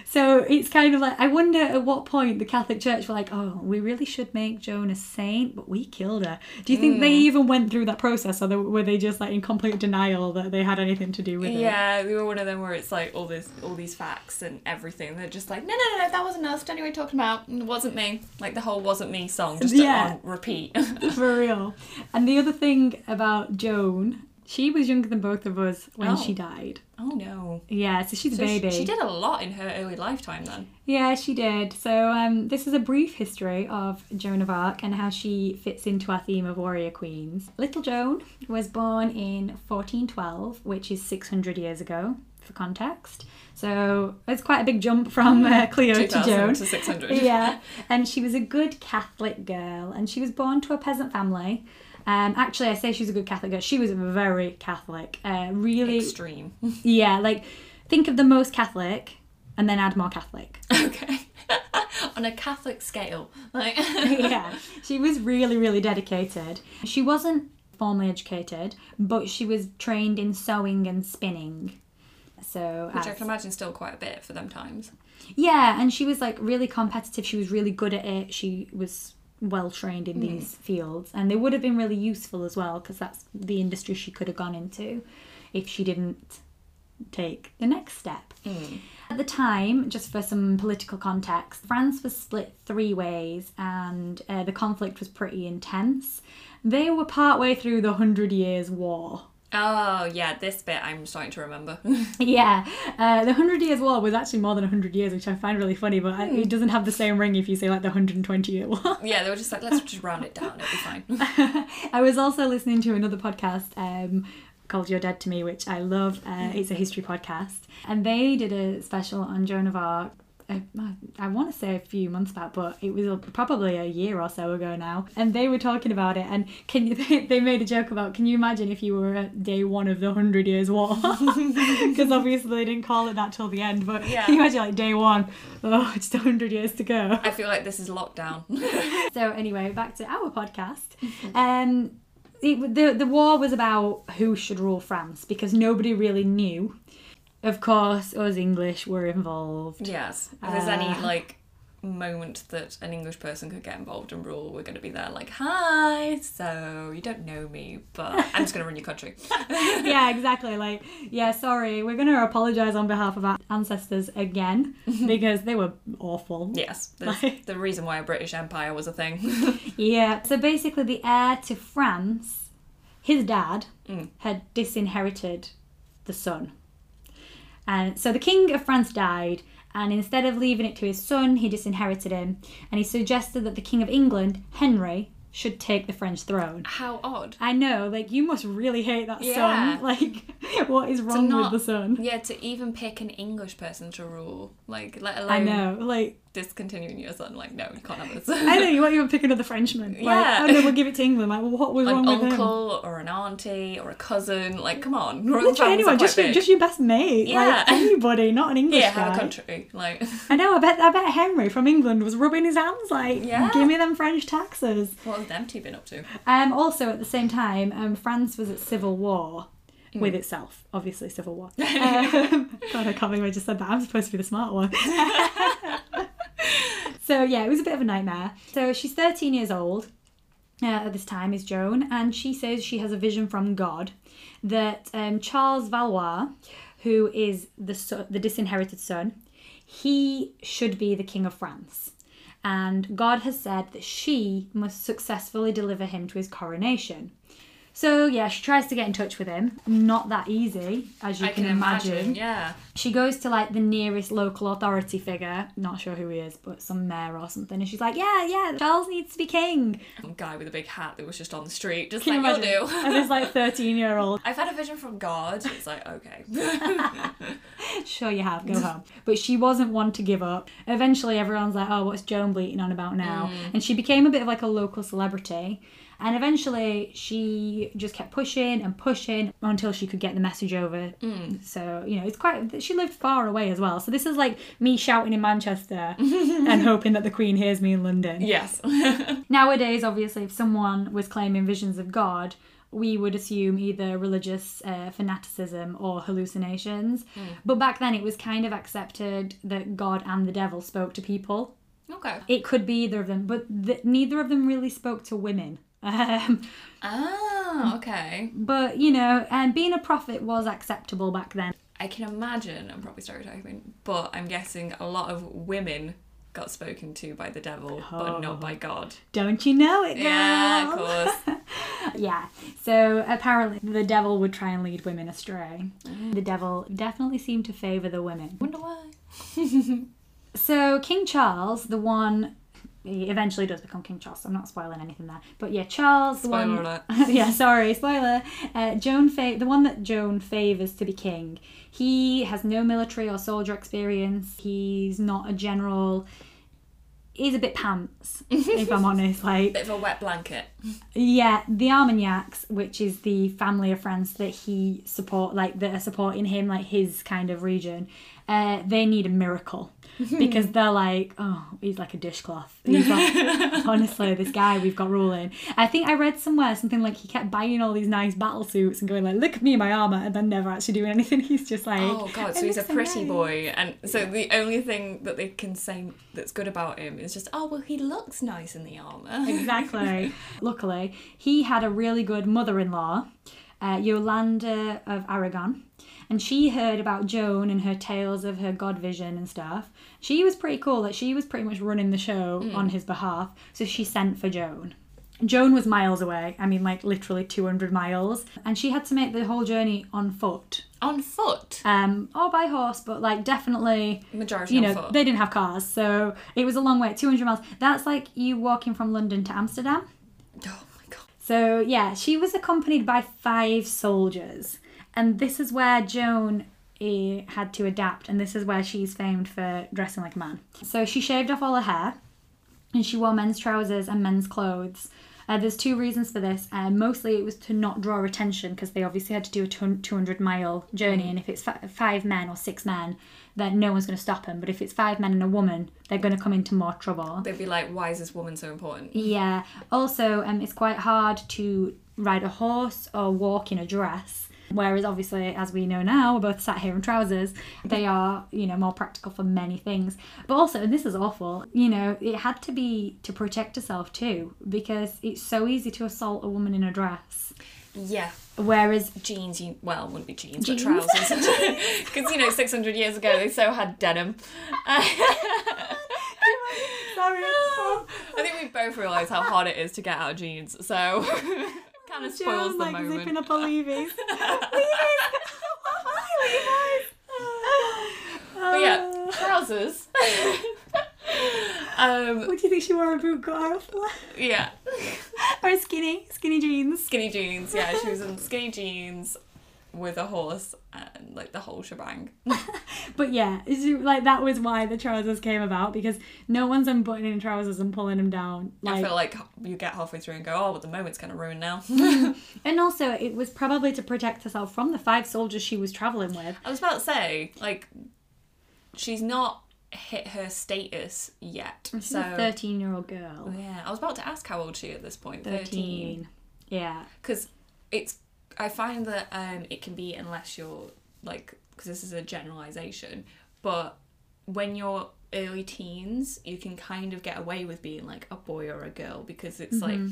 So it's kind of like, I wonder at what point the Catholic Church were like, oh, we really should make Joan a saint, but we killed her. Do you think they even went through that process, or were they just like in complete denial that they had anything to do with it? Yeah, we were one of them where it's like all these facts and everything. They're just like, no, that wasn't us. Don't know what you're talking about. It wasn't me. Like the whole wasn't me song just on repeat. For real. And the other thing about Joan... She was younger than both of us when she died. Oh, no. Yeah, so she's a baby. She did a lot in her early lifetime then. Yeah, she did. So this is a brief history of Joan of Arc and how she fits into our theme of warrior queens. Little Joan was born in 1412, which is 600 years ago, for context. So it's quite a big jump from Cleo to Joan. 2000 to 600. Yeah, and she was a good Catholic girl, and she was born to a peasant family. Actually, I say she's a good Catholic girl. She was very Catholic. Really... extreme. Yeah, like, think of the most Catholic and then add more Catholic. Okay. On a Catholic scale. Like. Yeah. She was really, really dedicated. She wasn't formally educated, but she was trained in sewing and spinning. So, I can imagine still quite a bit for them times. Yeah, and she was, like, really competitive. She was really good at it. She was... well trained in these fields, and they would have been really useful as well, because that's the industry she could have gone into if she didn't take the next step. At the time, just for some political context, France was split three ways, and the conflict was pretty intense. They were partway through the 100 Years' War. Oh, yeah, this bit I'm starting to remember. Yeah. The 100 Years' War was actually more than 100 years, which I find really funny, but it doesn't have the same ring if you say, like, the 120-year war. Yeah, they were just like, let's just round it down, it'll be fine. I was also listening to another podcast called You're Dead to Me, which I love. It's a history podcast. And they did a special on Joan of Arc I want to say a few months back, but it was probably a year or so ago now, and they were talking about it, and they made a joke about, can you imagine if you were at day one of the 100 Years' War? Because obviously they didn't call it that till the end, but yeah. Can you imagine like day one, oh, it's 100 years to go. I feel like this is lockdown. So anyway, back to our podcast. The war was about who should rule France, because nobody really knew. Of course, us English were involved. Yes. If there's any, like, moment that an English person could get involved and rule, we're going to be there like, hi, so you don't know me, but I'm just going to run your country. Yeah, exactly. Like, yeah, sorry, we're going to apologise on behalf of our ancestors again, because they were awful. Yes, like, the reason why a British Empire was a thing. Yeah, so basically the heir to France, his dad, had disinherited the son. And so the king of France died, and instead of leaving it to his son, he disinherited him, and he suggested that the king of England, Henry, should take the French throne. How odd. I know, like, you must really hate that son. Like, what is wrong with the son? Yeah, to even pick an English person to rule, like, let alone... I know, like... discontinuing your son, like, no, you can't have this. I know, you won't even pick another Frenchman. Like, yeah. Oh no, we'll give it to England. Like, what was wrong with him? An uncle or an auntie or a cousin. Like, come on. Anyone, just your best mate. Yeah. Like, anybody, not an English guy. Yeah, have a country. Like. I know, I bet Henry from England was rubbing his hands like, give me them French taxes. What have them two been up to? Also, at the same time, France was at civil war. With itself, obviously, civil war. God, I can't believe I just said that. I'm supposed to be the smart one. So, yeah, it was a bit of a nightmare. So she's 13 years old at this time, is Joan, and she says she has a vision from God that Charles Valois, who is the disinherited son, he should be the king of France. And God has said that she must successfully deliver him to his coronation. So, yeah, she tries to get in touch with him. Not that easy, as you can imagine. Yeah. She goes to, like, the nearest local authority figure. Not sure who he is, but some mayor or something. And she's like, yeah, Charles needs to be king. Some guy with a big hat that was just on the street, just can like, you'll do. And this, like, 13-year-old. I've had a vision from God. It's like, okay. Sure you have, go home. But she wasn't one to give up. Eventually, everyone's like, oh, what's Joan bleating on about now? And she became a bit of, like, a local celebrity. And eventually she just kept pushing until she could get the message over. So, you know, it's quite... She lived far away as well. So this is like me shouting in Manchester and hoping that the Queen hears me in London. Yes. Nowadays, obviously, if someone was claiming visions of God, we would assume either religious fanaticism or hallucinations. But back then it was kind of accepted that God and the devil spoke to people. Okay. It could be either of them, but neither of them really spoke to women. Okay. But, you know, being a prophet was acceptable back then. I can imagine, I'm probably stereotyping, but I'm guessing a lot of women got spoken to by the devil, but not by God. Don't you know it, girl? Yeah, of course. Yeah, so apparently the devil would try and lead women astray. The devil definitely seemed to favour the women. Wonder why. So King Charles, the one... He eventually does become King Charles, so I'm not spoiling anything there. But yeah, Charles... Spoiler alert. Yeah, sorry, spoiler. The one that Joan favours to be king, he has no military or soldier experience. He's not a general. He's a bit pants, if I'm honest. Like, bit of a wet blanket. Yeah, the Armagnacs, which is the family of France that he that are supporting him, like his kind of region, they need a miracle because they're like, oh, he's like a dishcloth. He's like, honestly, this guy we've got ruling. I think I read somewhere something like he kept buying all these nice battle suits and going like, look at me in my armour, and then never actually doing anything. He's just like, oh God, so he's a pretty boy, and so the only thing that they can say that's good about him is just, oh well, he looks nice in the armour. Exactly. Luckily, he had a really good mother-in-law, Yolanda of Aragon. And she heard about Joan and her tales of her God vision and stuff. She was pretty cool. Like, she was pretty much running the show on his behalf. So she sent for Joan. Joan was miles away. I mean, like, literally 200 miles. And she had to make the whole journey on foot. On foot? Or by horse, but, like, definitely... Majority on foot. They didn't have cars, so it was a long way. 200 miles. That's like you walking from London to Amsterdam. Oh, my God. So, yeah, she was accompanied by 5 soldiers. And this is where Joan he had to adapt, and this is where she's famed for dressing like a man. So she shaved off all her hair, and she wore men's trousers and men's clothes. There's two reasons for this. Mostly it was to not draw attention, because they obviously had to do a 200-mile journey, and if it's five men or six men, then no one's going to stop them. But if it's five men and a woman, they're going to come into more trouble. They'd be like, why is this woman so important? Yeah. Also, it's quite hard to ride a horse or walk in a dress. Whereas obviously, as we know now, we're both sat here in trousers, they are, more practical for many things. But also, and this is awful, it had to be to protect herself too, because it's so easy to assault a woman in a dress. Yeah. Whereas jeans, wouldn't be jeans. But trousers. Because, 600 years ago, they so had denim. Sorry. No. I think we both realise how hard it is to get out of jeans, so... Kind of spoils the moment. Zipping up her leavies. But yeah, trousers. What do you think she wore? A boot cut off? Yeah. Or skinny jeans. Skinny jeans. Yeah, she was in skinny jeans with a horse and the whole shebang. But yeah, that was why the trousers came about, because no one's unbuttoning trousers and pulling them down. I feel like you get halfway through and go, oh, well, the moment's kind of ruined now. And also, it was probably to protect herself from the five soldiers she was travelling with. I was about to say, she's not hit her status yet. She's a 13-year-old girl. Yeah, I was about to ask how old she is at this point. 13. Yeah. Because I find that it can be, unless you're, because this is a generalisation, but when you're early teens, you can kind of get away with being, a boy or a girl, because it's, the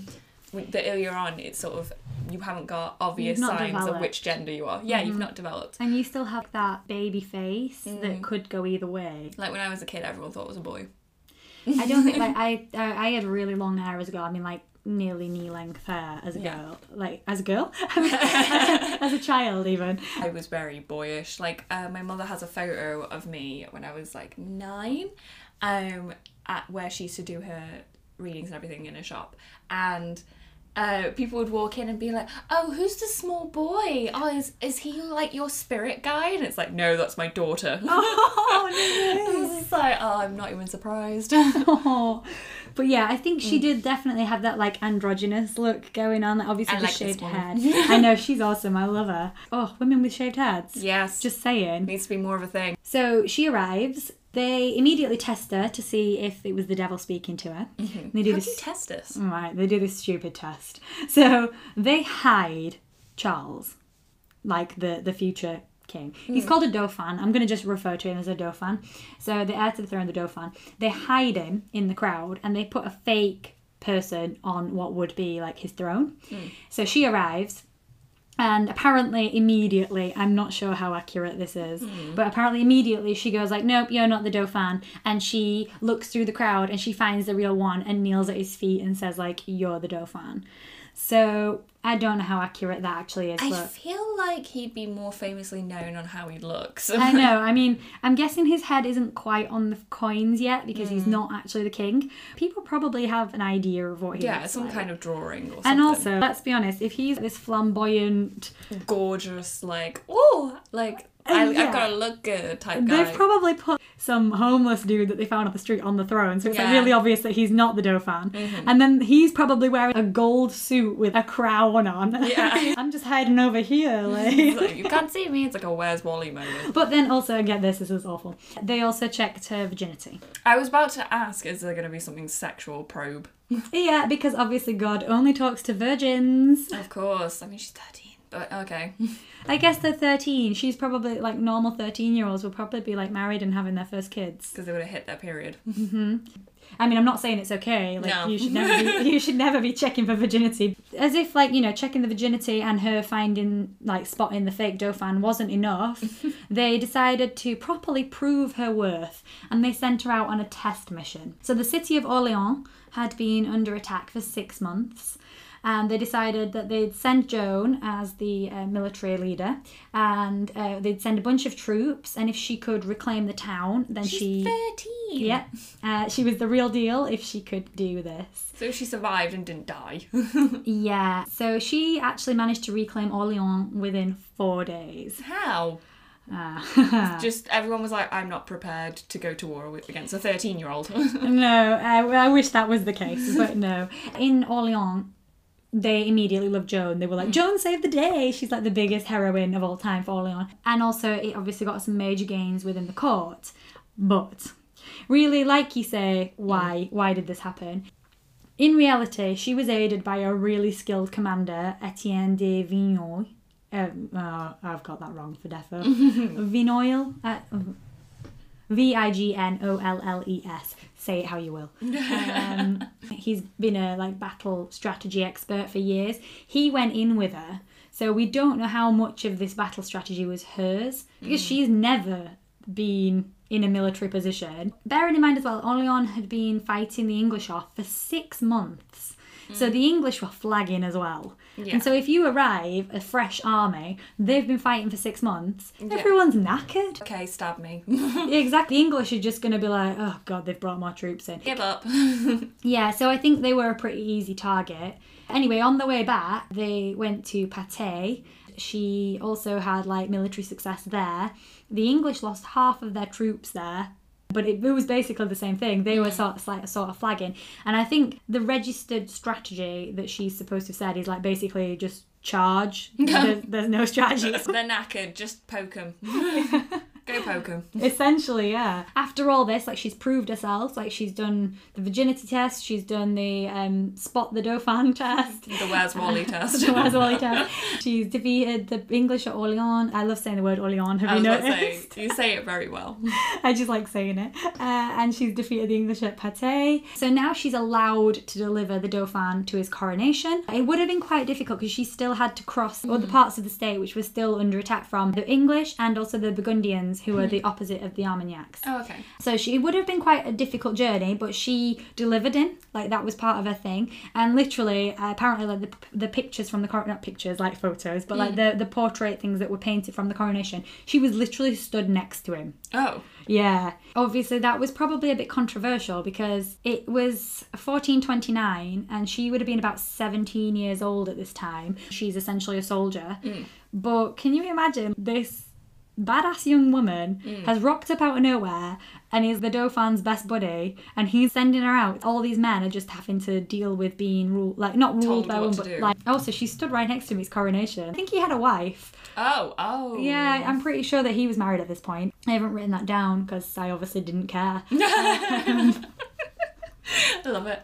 earlier on, it's sort of, you haven't got obvious signs of which gender you are. Yeah, you've not developed. And you still have that baby face that could go either way. When I was a kid, everyone thought I was a boy. I don't think, I had really long hair as a girl. Nearly knee-length hair as a girl. As a girl? As a child, even. I was very boyish. My mother has a photo of me when I was, 9, at where she used to do her readings and everything in a shop. And... people would walk in and be like, oh, who's the small boy? Oh, is he, your spirit guide? And it's no, that's my daughter. Oh, no. It's just I'm not even surprised. Oh. But yeah, I think she did definitely have that, androgynous look going on. Obviously, the shaved head. I know, she's awesome. I love her. Oh, women with shaved heads. Yes. Just saying. Needs to be more of a thing. So she arrives... They immediately test her to see if it was the devil speaking to her. Mm-hmm. They do How do you test us? Right, they do this stupid test. So they hide Charles, the future king. Mm. He's called a Dauphin. I'm going to just refer to him as a Dauphin. So the heir to the throne, the Dauphin. They hide him in the crowd, and they put a fake person on what would be, his throne. Mm. So she arrives... And apparently immediately, I'm not sure how accurate this is, but apparently immediately she goes nope, you're not the Dauphin. And she looks through the crowd and she finds the real one and kneels at his feet and says you're the Dauphin. So I don't know how accurate that actually is. I feel like he'd be more famously known on how he looks. I know. I'm guessing his head isn't quite on the coins yet, because he's not actually the king. People probably have an idea of what he looks like. Yeah, some kind of drawing or something. And also, let's be honest, if he's this flamboyant... Gorgeous, I've got to look good type guy. They've probably put some homeless dude that they found on the street on the throne, so it's really obvious that he's not the Dauphin. Mm-hmm. And then he's probably wearing a gold suit with a crown on. Yeah. I'm just hiding over here. You can't see me. It's a Where's Wally moment. But then also, get this is awful. They also checked her virginity. I was about to ask, is there going to be something sexual probe? Yeah, because obviously God only talks to virgins. Of course. She's 13. But okay. I guess they're 13. She's probably, normal 13-year-olds will probably be, married and having their first kids. Because they would have hit their period. Mm-hmm. I'm not saying it's okay. No. You should never be checking for virginity. As if, checking the virginity and her finding, spotting the fake Dauphin wasn't enough, they decided to properly prove her worth, and they sent her out on a test mission. So the city of Orléans had been under attack for 6 months, and they decided that they'd send Joan as the military leader, and they'd send a bunch of troops, and if she could reclaim the town, then She's 13! Yeah. She was the real deal if she could do this. So she survived and didn't die. Yeah. So she actually managed to reclaim Orléans within 4 days. How? Just everyone was like, I'm not prepared to go to war against a 13-year-old. No, I wish that was the case, but no. In Orléans, they immediately loved Joan. They were like, Joan saved the day. She's like the biggest heroine of all time for Orléans. And also, it obviously got some major gains within the court. But really, like you say, why did this happen? In reality, she was aided by a really skilled commander, Etienne de Vignoil. I've got that wrong for defo. Vignoil. Vignolles. Say it how you will. He's been a battle strategy expert for years. He went in with her, so we don't know how much of this battle strategy was hers, because she's never been in a military position. Bearing in mind as well, Orléans had been fighting the English off for 6 months. So the English were flagging as well. Yeah. And so if you arrive, a fresh army, they've been fighting for 6 months, everyone's knackered. Okay, stab me. Exactly. The English are just going to be like, oh God, they've brought more troops in. Give up. Yeah, so I think they were a pretty easy target. Anyway, on the way back, they went to Patay. She also had military success there. The English lost half of their troops there. But it was basically the same thing. They were sort of flagging. And I think the registered strategy that she's supposed to have said is basically just charge. There's no strategy. They're knackered. Just poke them. Go poke them. Essentially, yeah. After all this, she's proved herself. She's done the virginity test. She's done the spot the Dauphin test. The Where's Wally test. The Where's Wally test. She's defeated the English at Orléans. I love saying the word Orléans. Have you noticed? You say it very well. I just like saying it. And she's defeated the English at Patay. So now she's allowed to deliver the Dauphin to his coronation. It would have been quite difficult because she still had to cross other parts of the state which were still under attack from the English and also the Burgundians, who are the opposite of the Armagnacs. Oh, okay. So she would have been quite a difficult journey, but she delivered him. That was part of her thing. And literally, apparently, the pictures from the coronation, not pictures, photos, but the portrait things that were painted from the coronation, she was literally stood next to him. Oh. Yeah. Obviously, that was probably a bit controversial because it was 1429 and she would have been about 17 years old at this time. She's essentially a soldier. Mm. But can you imagine this badass young woman has rocked up out of nowhere and is the Dauphin's best buddy, and he's sending her out. All these men are just having to deal with being ruled, not ruled by one, but also she stood right next to him at his coronation. I think he had a wife. Oh. Yeah, I'm pretty sure that he was married at this point. I haven't written that down because I obviously didn't care. I love it.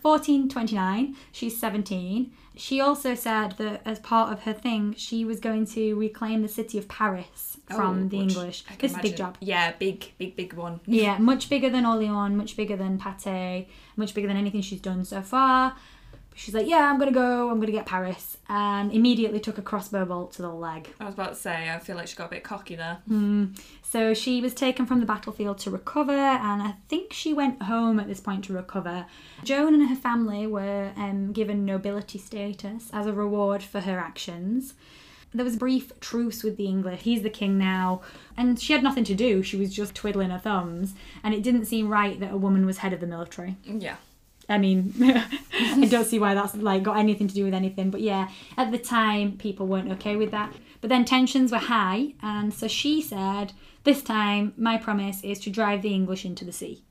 1429, she's 17. She also said that as part of her thing, she was going to reclaim the city of Paris from the English. This is a big job. Yeah, big one. Yeah, much bigger than Orléans, much bigger than Patay, much bigger than anything she's done so far. She's like, yeah, I'm going to get Paris. And immediately took a crossbow bolt to the leg. I was about to say, I feel like she got a bit cocky there. So she was taken from the battlefield to recover, and I think she went home at this point to recover. Joan and her family were given nobility status as a reward for her actions. There was a brief truce with the English. He's the king now. And she had nothing to do. She was just twiddling her thumbs. And it didn't seem right that a woman was head of the military. Yeah. I mean, I don't see why that's got anything to do with anything. But yeah, at the time, people weren't okay with that. But then tensions were high. And so she said, this time, my promise is to drive the English into the sea.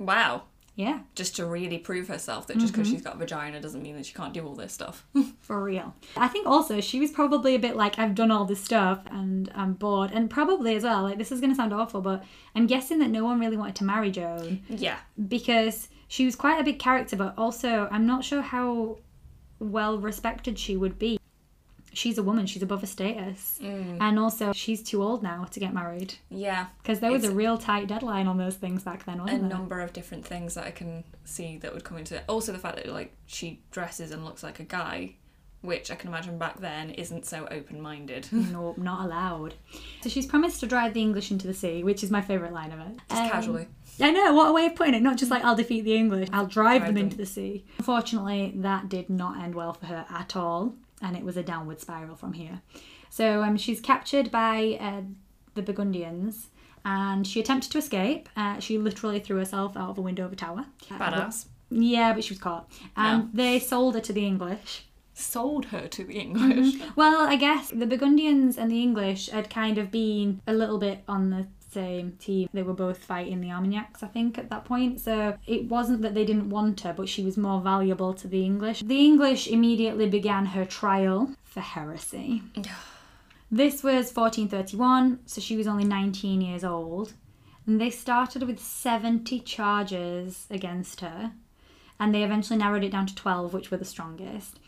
Wow. Yeah. Just to really prove herself that just because she's got a vagina doesn't mean that she can't do all this stuff. For real. I think also she was probably a bit I've done all this stuff and I'm bored. And probably as well, this is going to sound awful, but I'm guessing that no one really wanted to marry Joan. Yeah. Because she was quite a big character, but also I'm not sure how well respected she would be. She's a woman, she's above her status. And also, she's too old now to get married. Yeah. Because there was a real tight deadline on those things back then, wasn't there? A number of different things that I can see that would come into it. Also the fact that she dresses and looks like a guy, which I can imagine back then isn't so open-minded. Nope, not allowed. So she's promised to drive the English into the sea, which is my favourite line of it. Just casually. I know, what a way of putting it. Not just I'll defeat the English, I'll drive them into the sea. Unfortunately, that did not end well for her at all. And it was a downward spiral from here. So she's captured by the Burgundians, and she attempted to escape. She literally threw herself out of a window of a tower. Badass. Yeah, but she was caught. And they sold her to the English. sold her to the English. Mm-hmm. Well, I guess the Burgundians and the English had kind of been a little bit on the same team. They were both fighting the Armagnacs, I think, at that point. So it wasn't that they didn't want her, but she was more valuable to the English. The English immediately began her trial for heresy. This was 1431, so she was only 19 years old. And they started with 70 charges against her. And they eventually narrowed it down to 12, which were the strongest.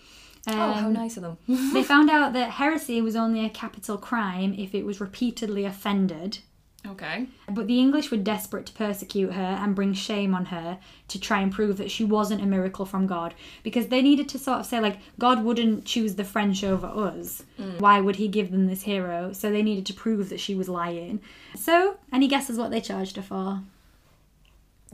Oh, how nice of them. They found out that heresy was only a capital crime if it was repeatedly offended. Okay. But the English were desperate to persecute her and bring shame on her to try and prove that she wasn't a miracle from God. Because they needed to sort of say, like, God wouldn't choose the French over us. Mm. Why would he give them this hero? So they needed to prove that she was lying. So, any guesses what they charged her for?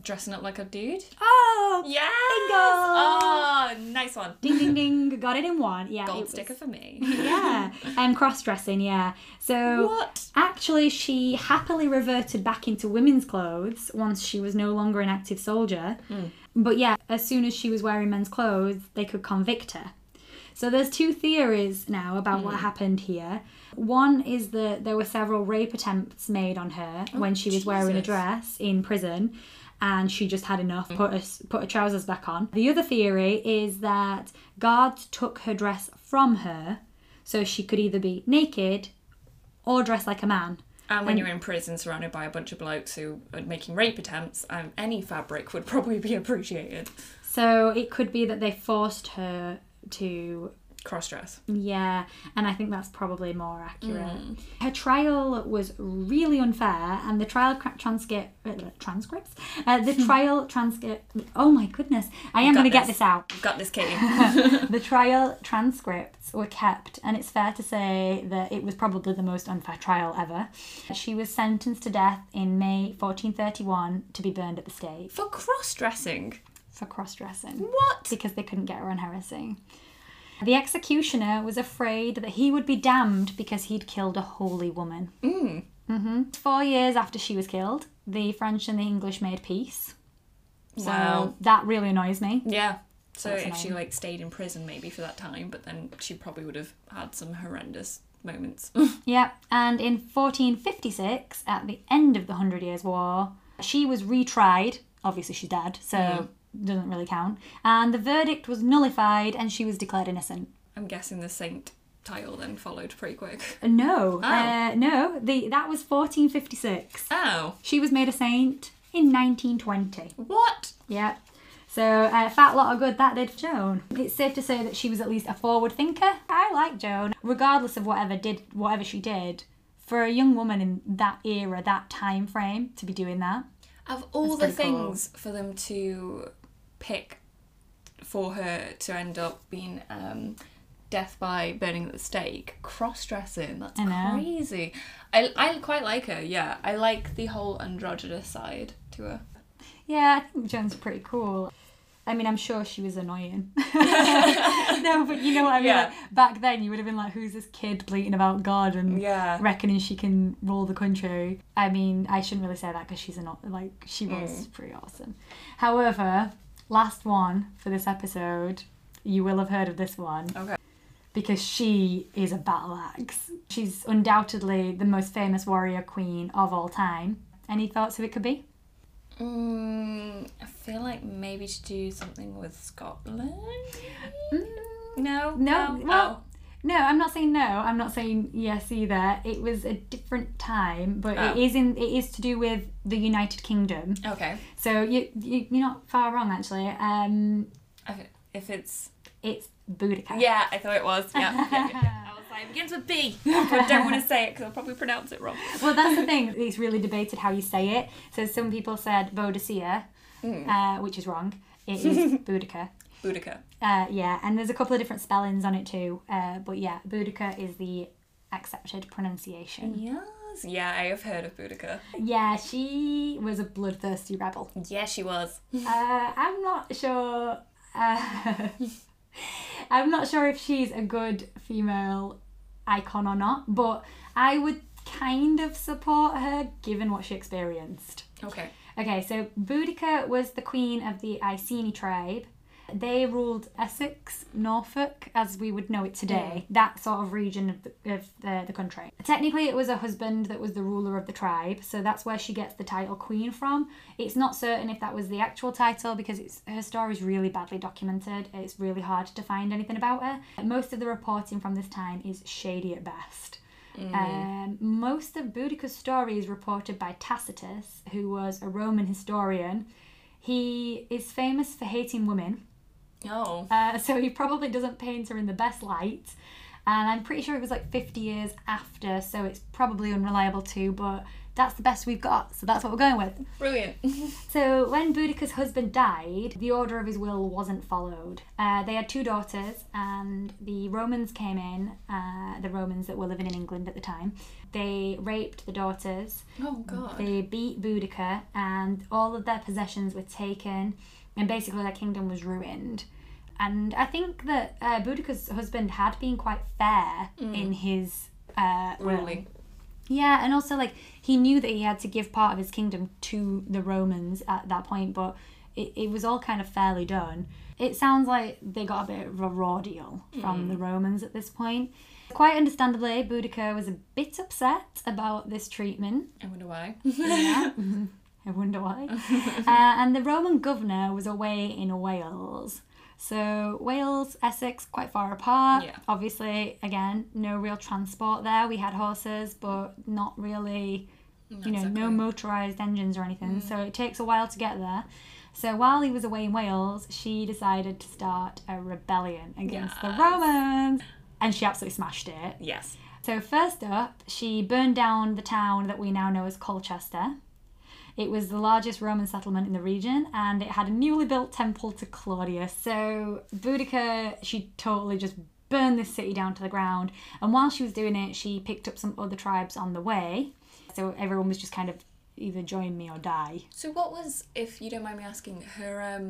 Dressing up like a dude? Oh! Yeah! Bingo! Oh, nice one. Ding, ding, ding. Got it in one. Yeah. Gold sticker for me. Yeah. Cross-dressing, yeah. So... What? Actually, she happily reverted back into women's clothes once she was no longer an active soldier. Mm. But yeah, as soon as she was wearing men's clothes, they could convict her. So there's two theories now about what happened here. One is that there were several rape attempts made on her when she was wearing a dress in prison. And she just had enough, put her trousers back on. The other theory is that guards took her dress from her, so she could either be naked or dress like a man. And when you're in prison surrounded by a bunch of blokes who are making rape attempts, any fabric would probably be appreciated. So it could be that they forced her to... cross-dress. Yeah, and I think that's probably more accurate. Mm. Her trial was really unfair, and the trial transcripts... Oh my goodness, I am going to get this out. You've got this, Katie. The trial transcripts were kept, and it's fair to say that it was probably the most unfair trial ever. She was sentenced to death in May 1431 to be burned at the stake. For cross-dressing? For cross-dressing. What? Because they couldn't get her on heresy. The executioner was afraid that he would be damned because he'd killed a holy woman. Mm. Mm-hmm. 4 years after she was killed, the French and the English made peace. So that really annoys me. Yeah. So if she stayed in prison maybe for that time, but then she probably would have had some horrendous moments. Yeah. And in 1456, at the end of the 100 Years' War, she was retried. Obviously she's dead, so... Mm. Doesn't really count. And the verdict was nullified and she was declared innocent. I'm guessing the saint title then followed pretty quick. No. Oh. That was 1456. Oh. She was made a saint in 1920. What? Yeah. So a fat lot of good that did for Joan. It's safe to say that she was at least a forward thinker. I like Joan. Regardless of whatever she did, for a young woman in that era, that time frame, to be doing that. Of all the things for them to... pick for her to end up being death by burning at the stake, cross-dressing, that's crazy. I quite like her, yeah. I like the whole androgynous side to her. Yeah, I think Joan's pretty cool. I mean, I'm sure she was annoying. No, but you know what I mean? Yeah. Like, back then, you would have been like, who's this kid bleating about God and reckoning she can rule the country? I mean, I shouldn't really say that because she's not, she was pretty awesome. However... Last one for this episode. You will have heard of this one. Okay. Because she is a battle axe. She's undoubtedly the most famous warrior queen of all time. Any thoughts who it could be? I feel like maybe to do something with Scotland? No. Well, no, I'm not saying no. I'm not saying yes either. It was a different time, but it is to do with the United Kingdom. Okay. So you're not far wrong, actually. If it's Boudicca. Yeah, I thought it was. Yeah. I was like, it begins with B. I don't want to say it because I'll probably pronounce it wrong. Well, that's the thing. It's really debated how you say it. So some people said Boudicca, which is wrong. It is Boudicca. Boudicca. Yeah, and there's a couple of different spellings on it too. But yeah, Boudicca is the accepted pronunciation. Yeah. Yeah, I have heard of Boudicca. Yeah, she was a bloodthirsty rebel. Yeah, she was. I'm not sure... I'm not sure if she's a good female icon or not, but I would kind of support her given what she experienced. Okay. Okay, so Boudicca was the queen of the Iceni tribe. they ruled Essex, Norfolk, as we would know it today, that sort of region of the country. Technically, it was her husband that was the ruler of the tribe, so that's where she gets the title queen from. It's not certain if that was the actual title because her story's really badly documented. It's really hard to find anything about her. Most of the reporting from this time is shady at best. Most of Boudicca's story is reported by Tacitus, who was a Roman historian. He is famous for hating women. So he probably doesn't paint her in the best light. And I'm pretty sure it was like 50 years after, so it's probably unreliable too, but that's the best we've got, so that's what we're going with. Brilliant. So when Boudicca's husband died, the order of his will wasn't followed. They had two daughters, and the Romans came in, the Romans that were living in England at the time. They raped the daughters. Oh, God. They beat Boudicca, and all of their possessions were taken, and basically their kingdom was ruined. And I think that Boudicca's husband had been quite fair in his ruling. Yeah, and also, like, he knew that he had to give part of his kingdom to the Romans at that point, but it was all kind of fairly done. It sounds like they got a bit of a raw deal from the Romans at this point. Quite understandably, Boudicca was a bit upset about this treatment. I wonder why. Yeah. I wonder why. And the Roman governor was away in Wales. So Wales, Essex, quite far apart. Yeah. Obviously, again, no real transport there. We had horses, but not really, no motorised engines or anything. So it takes a while to get there. So while he was away in Wales, she decided to start a rebellion against the Romans. And she absolutely smashed it. Yes. So first up, she burned down the town that we now know as Colchester. It was the largest Roman settlement in the region, and it had a newly built temple to Claudius. So Boudicca, she totally just burned this city down to the ground. And while she was doing it, she picked up some other tribes on the way. So everyone was just kind of either join me or die. So what was, if you don't mind me asking, her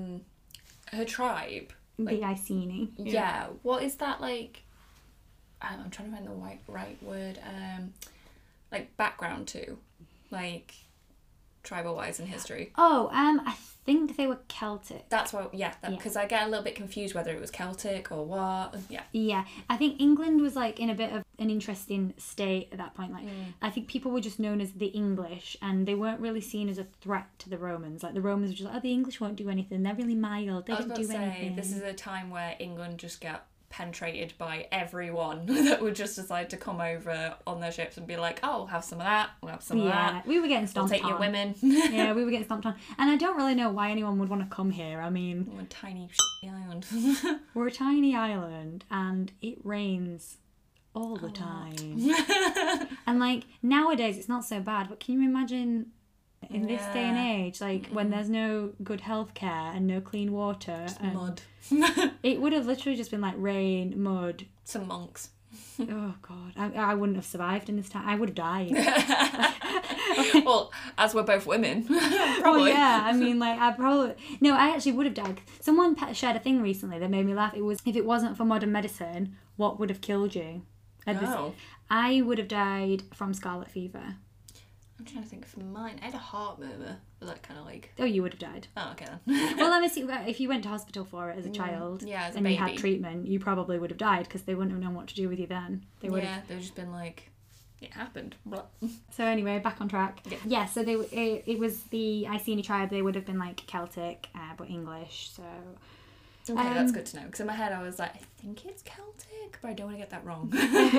tribe? Like, the Iceni. Yeah. What is that like? I'm trying to find the right word. Like background to, like, tribal wise in history. I think they were Celtic. That's why, because I get a little bit confused whether it was Celtic or what. Yeah, I think England was like in a bit of an interesting state at that point. Like, I think people were just known as the English, and they weren't really seen as a threat to the Romans. Like, the Romans were just like, the English won't do anything. They're really mild. They don't do anything. This is a time where England just got penetrated by everyone that would just decide to come over on their ships and be like, we'll have some of that, of that. We were getting stomped on. We'll take your women. Yeah, we were getting stomped on. And I don't really know why anyone would want to come here. I mean... We're a tiny island. We're a tiny island, and it rains all the time. And, like, nowadays it's not so bad, but can you imagine... in this day and age, like, when there's no good healthcare and no clean water, and mud. It would have literally just been like rain, mud, some monks. Oh God, I wouldn't have survived in this time. I would have died. Well, as we're both women, probably. Well, yeah, I mean, like, I actually would have died. Someone shared a thing recently that made me laugh. It was, if it wasn't for modern medicine, what would have killed you? I would have died from scarlet fever. I'm trying to think for mine. I had a heart murmur. Was that kind of like... Oh, you would have died. Oh, okay then. Well, let me see. If you went to hospital for it as a child as a baby, you had treatment, you probably would have died because they wouldn't have known what to do with you then. They would have... they've just been like, it happened. So anyway, back on track. Yeah, so it was the Iceni tribe. They would have been like Celtic, but English, so... Okay, that's good to know, because in my head I was like, I think it's Celtic, but I don't want to get that wrong.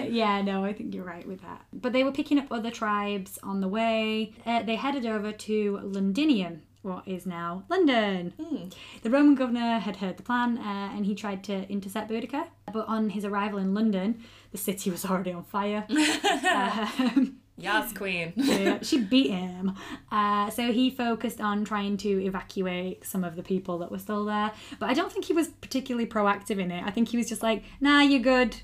Yeah, no, I think you're right with that. But they were picking up other tribes on the way. They headed over to Londinium, what is now London. The Roman governor had heard the plan, and he tried to intercept Boudicca, but on his arrival in London, the city was already on fire. Yes, queen. She beat him. So he focused on trying to evacuate some of the people that were still there. But I don't think he was particularly proactive in it. I think he was just like, nah, you're good.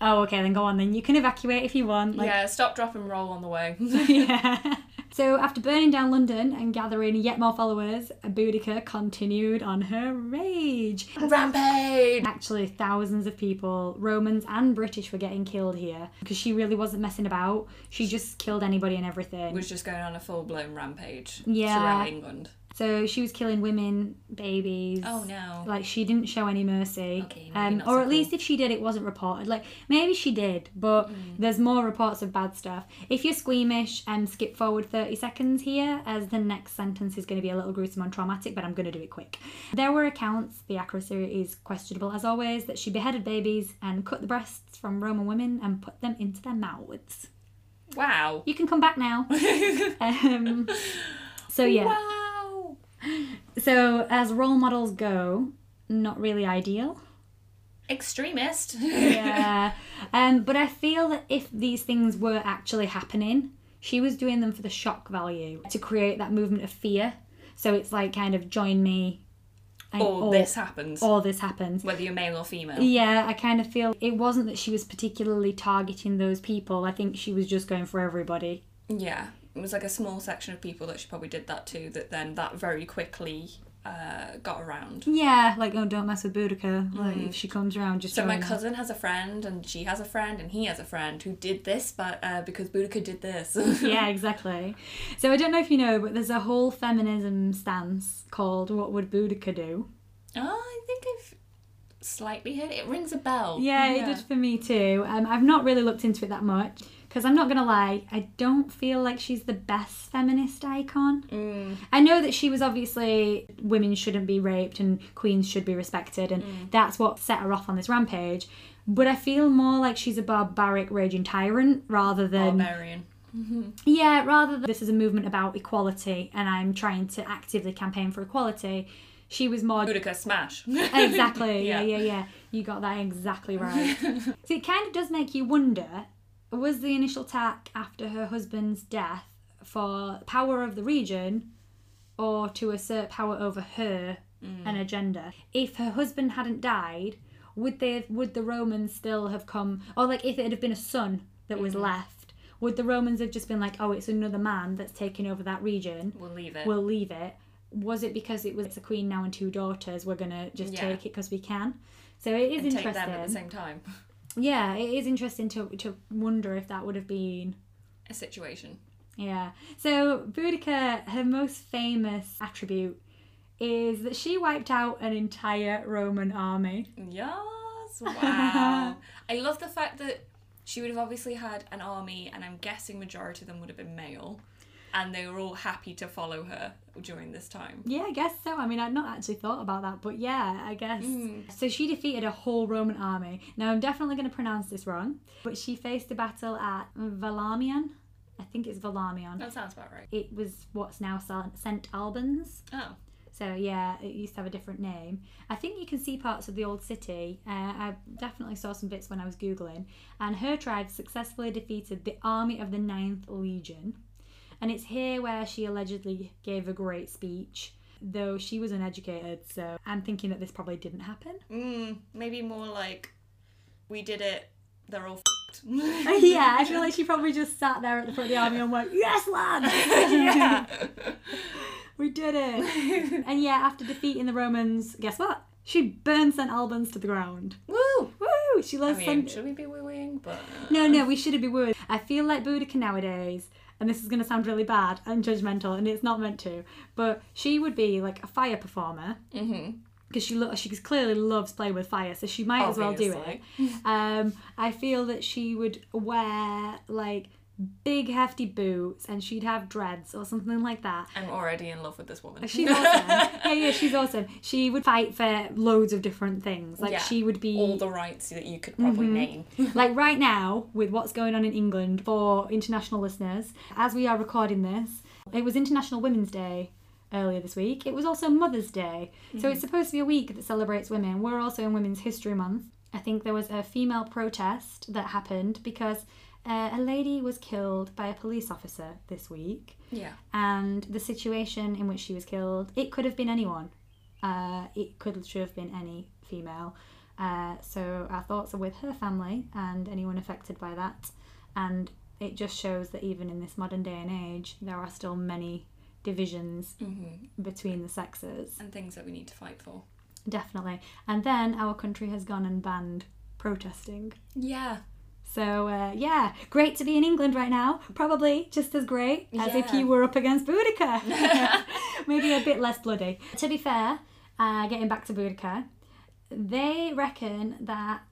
Oh, okay, then go on then. You can evacuate if you want. Like, yeah, stop, drop and roll on the way. Yeah. So after burning down London and gathering yet more followers, Boudicca continued on her rage. Rampage! Actually, thousands of people, Romans and British, were getting killed here because she really wasn't messing about. She just killed anybody and everything. Was just going on a full-blown rampage throughout England. So she was killing women, babies. Oh, no. Like, she didn't show any mercy. Okay, or at least if she did, it wasn't reported. Like, maybe she did, but there's more reports of bad stuff. If you're squeamish, skip forward 30 seconds here, as the next sentence is going to be a little gruesome and traumatic, but I'm going to do it quick. There were accounts, the accuracy is questionable as always, that she beheaded babies and cut the breasts from Roman women and put them into their mouths. Wow. You can come back now. So, yeah. Wow. So, as role models go, not really ideal. Extremist. Yeah. But I feel that if these things were actually happening, she was doing them for the shock value, to create that movement of fear. So it's like, kind of, join me. Or this happens. Or this happens. Whether you're male or female. Yeah, I kind of feel it wasn't that she was particularly targeting those people. I think she was just going for everybody. Yeah. It was like a small section of people that she probably did that to, that then that very quickly got around. Yeah, like, oh, don't mess with Boudicca. Like, if she comes around, just... So my cousin has a friend, and she has a friend, and he has a friend who did this, but because Boudicca did this. Yeah, exactly. So I don't know if you know, but there's a whole feminism stance called What Would Boudicca Do? Oh, I think I've slightly heard it. It rings a bell. Yeah, yeah. It did for me too. I've not really looked into it that much. Because I'm not going to lie, I don't feel like she's the best feminist icon. I know that she was obviously, women shouldn't be raped and queens should be respected, and that's what set her off on this rampage. But I feel more like she's a barbaric, raging tyrant rather than... Barbarian. Mm-hmm. Yeah, rather than this is a movement about equality and I'm trying to actively campaign for equality. She was more... Boudicca smash. Exactly, yeah. You got that exactly right. So it kind of does make you wonder... Was the initial attack after her husband's death for power of the region, or to assert power over her and her gender? If her husband hadn't died, would the Romans still have come? Or, like, if it had been a son that was left, would the Romans have just been like, oh, it's another man that's taking over that region. We'll leave it. Was it because it's a queen now and two daughters, we're going to just take it because we can? So it is interesting. Take them at the same time. Yeah, it is interesting to wonder if that would have been... A situation. Yeah. So, Boudicca, her most famous attribute is that she wiped out an entire Roman army. Yes, wow. I love the fact that she would have obviously had an army, and I'm guessing majority of them would have been male, and they were all happy to follow her during this time. Yeah, I guess so. I mean, I'd not actually thought about that, but yeah, I guess. So she defeated a whole Roman army. Now, I'm definitely going to pronounce this wrong, but she faced a battle at Valamion. I think it's Valamion. That sounds about right. It was what's now St Albans. Oh. So, yeah, it used to have a different name. I think you can see parts of the old city. I definitely saw some bits when I was Googling. And her tribe successfully defeated the army of the 9th Legion. And it's here where she allegedly gave a great speech, though she was uneducated, so I'm thinking that this probably didn't happen. Maybe more like, we did it, they're all f***ed. Yeah, I feel like she probably just sat there at the front of the army and went, yes, lad! Yeah. We did it! And yeah, after defeating the Romans, guess what? She burned St Albans to the ground. Woo! Woo! She loves should we be wooing? But... No, we shouldn't be wooing. I feel like Boudicca nowadays... And this is going to sound really bad and judgmental, and it's not meant to, but she would be like a fire performer because she clearly loves playing with fire, so she might obviously as well do it. I feel that she would wear like big hefty boots, and she'd have dreads or something like that. I'm already in love with this woman. She's awesome. Yeah, she's awesome. She would fight for loads of different things. Like she would be all the rights that you could probably name. Like right now, with what's going on in England, for international listeners, as we are recording this, it was International Women's Day earlier this week. It was also Mother's Day. So it's supposed to be a week that celebrates women. We're also in Women's History Month. I think there was a female protest that happened because a lady was killed by a police officer this week. Yeah. And the situation in which she was killed, it could have been anyone. It could have been any female. So our thoughts are with her family and anyone affected by that. And it just shows that even in this modern day and age, there are still many divisions between the sexes. And things that we need to fight for. Definitely. And then our country has gone and banned protesting. Yeah. So, great to be in England right now. Probably just as great as if you were up against Boudicca. Maybe a bit less bloody. To be fair, getting back to Boudicca, they reckon that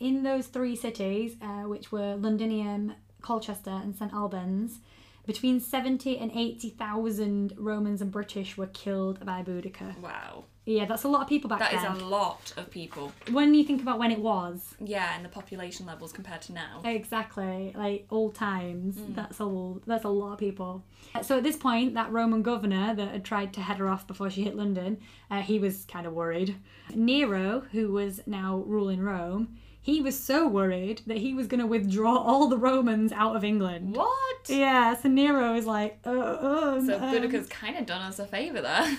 in those three cities, which were Londinium, Colchester and St Albans, between 70 and 80,000 Romans and British were killed by Boudicca. Wow. Yeah, that's a lot of people back then. That is a lot of people. When you think about when it was. Yeah, and the population levels compared to now. Exactly. Like, old times. Mm. That's a lot of people. So at this point, that Roman governor that had tried to head her off before she hit London, he was kind of worried. Nero, who was now ruling Rome, he was so worried that he was going to withdraw all the Romans out of England. What? Yeah, so Nero is like, so Boudicca's kind of done us a favour there.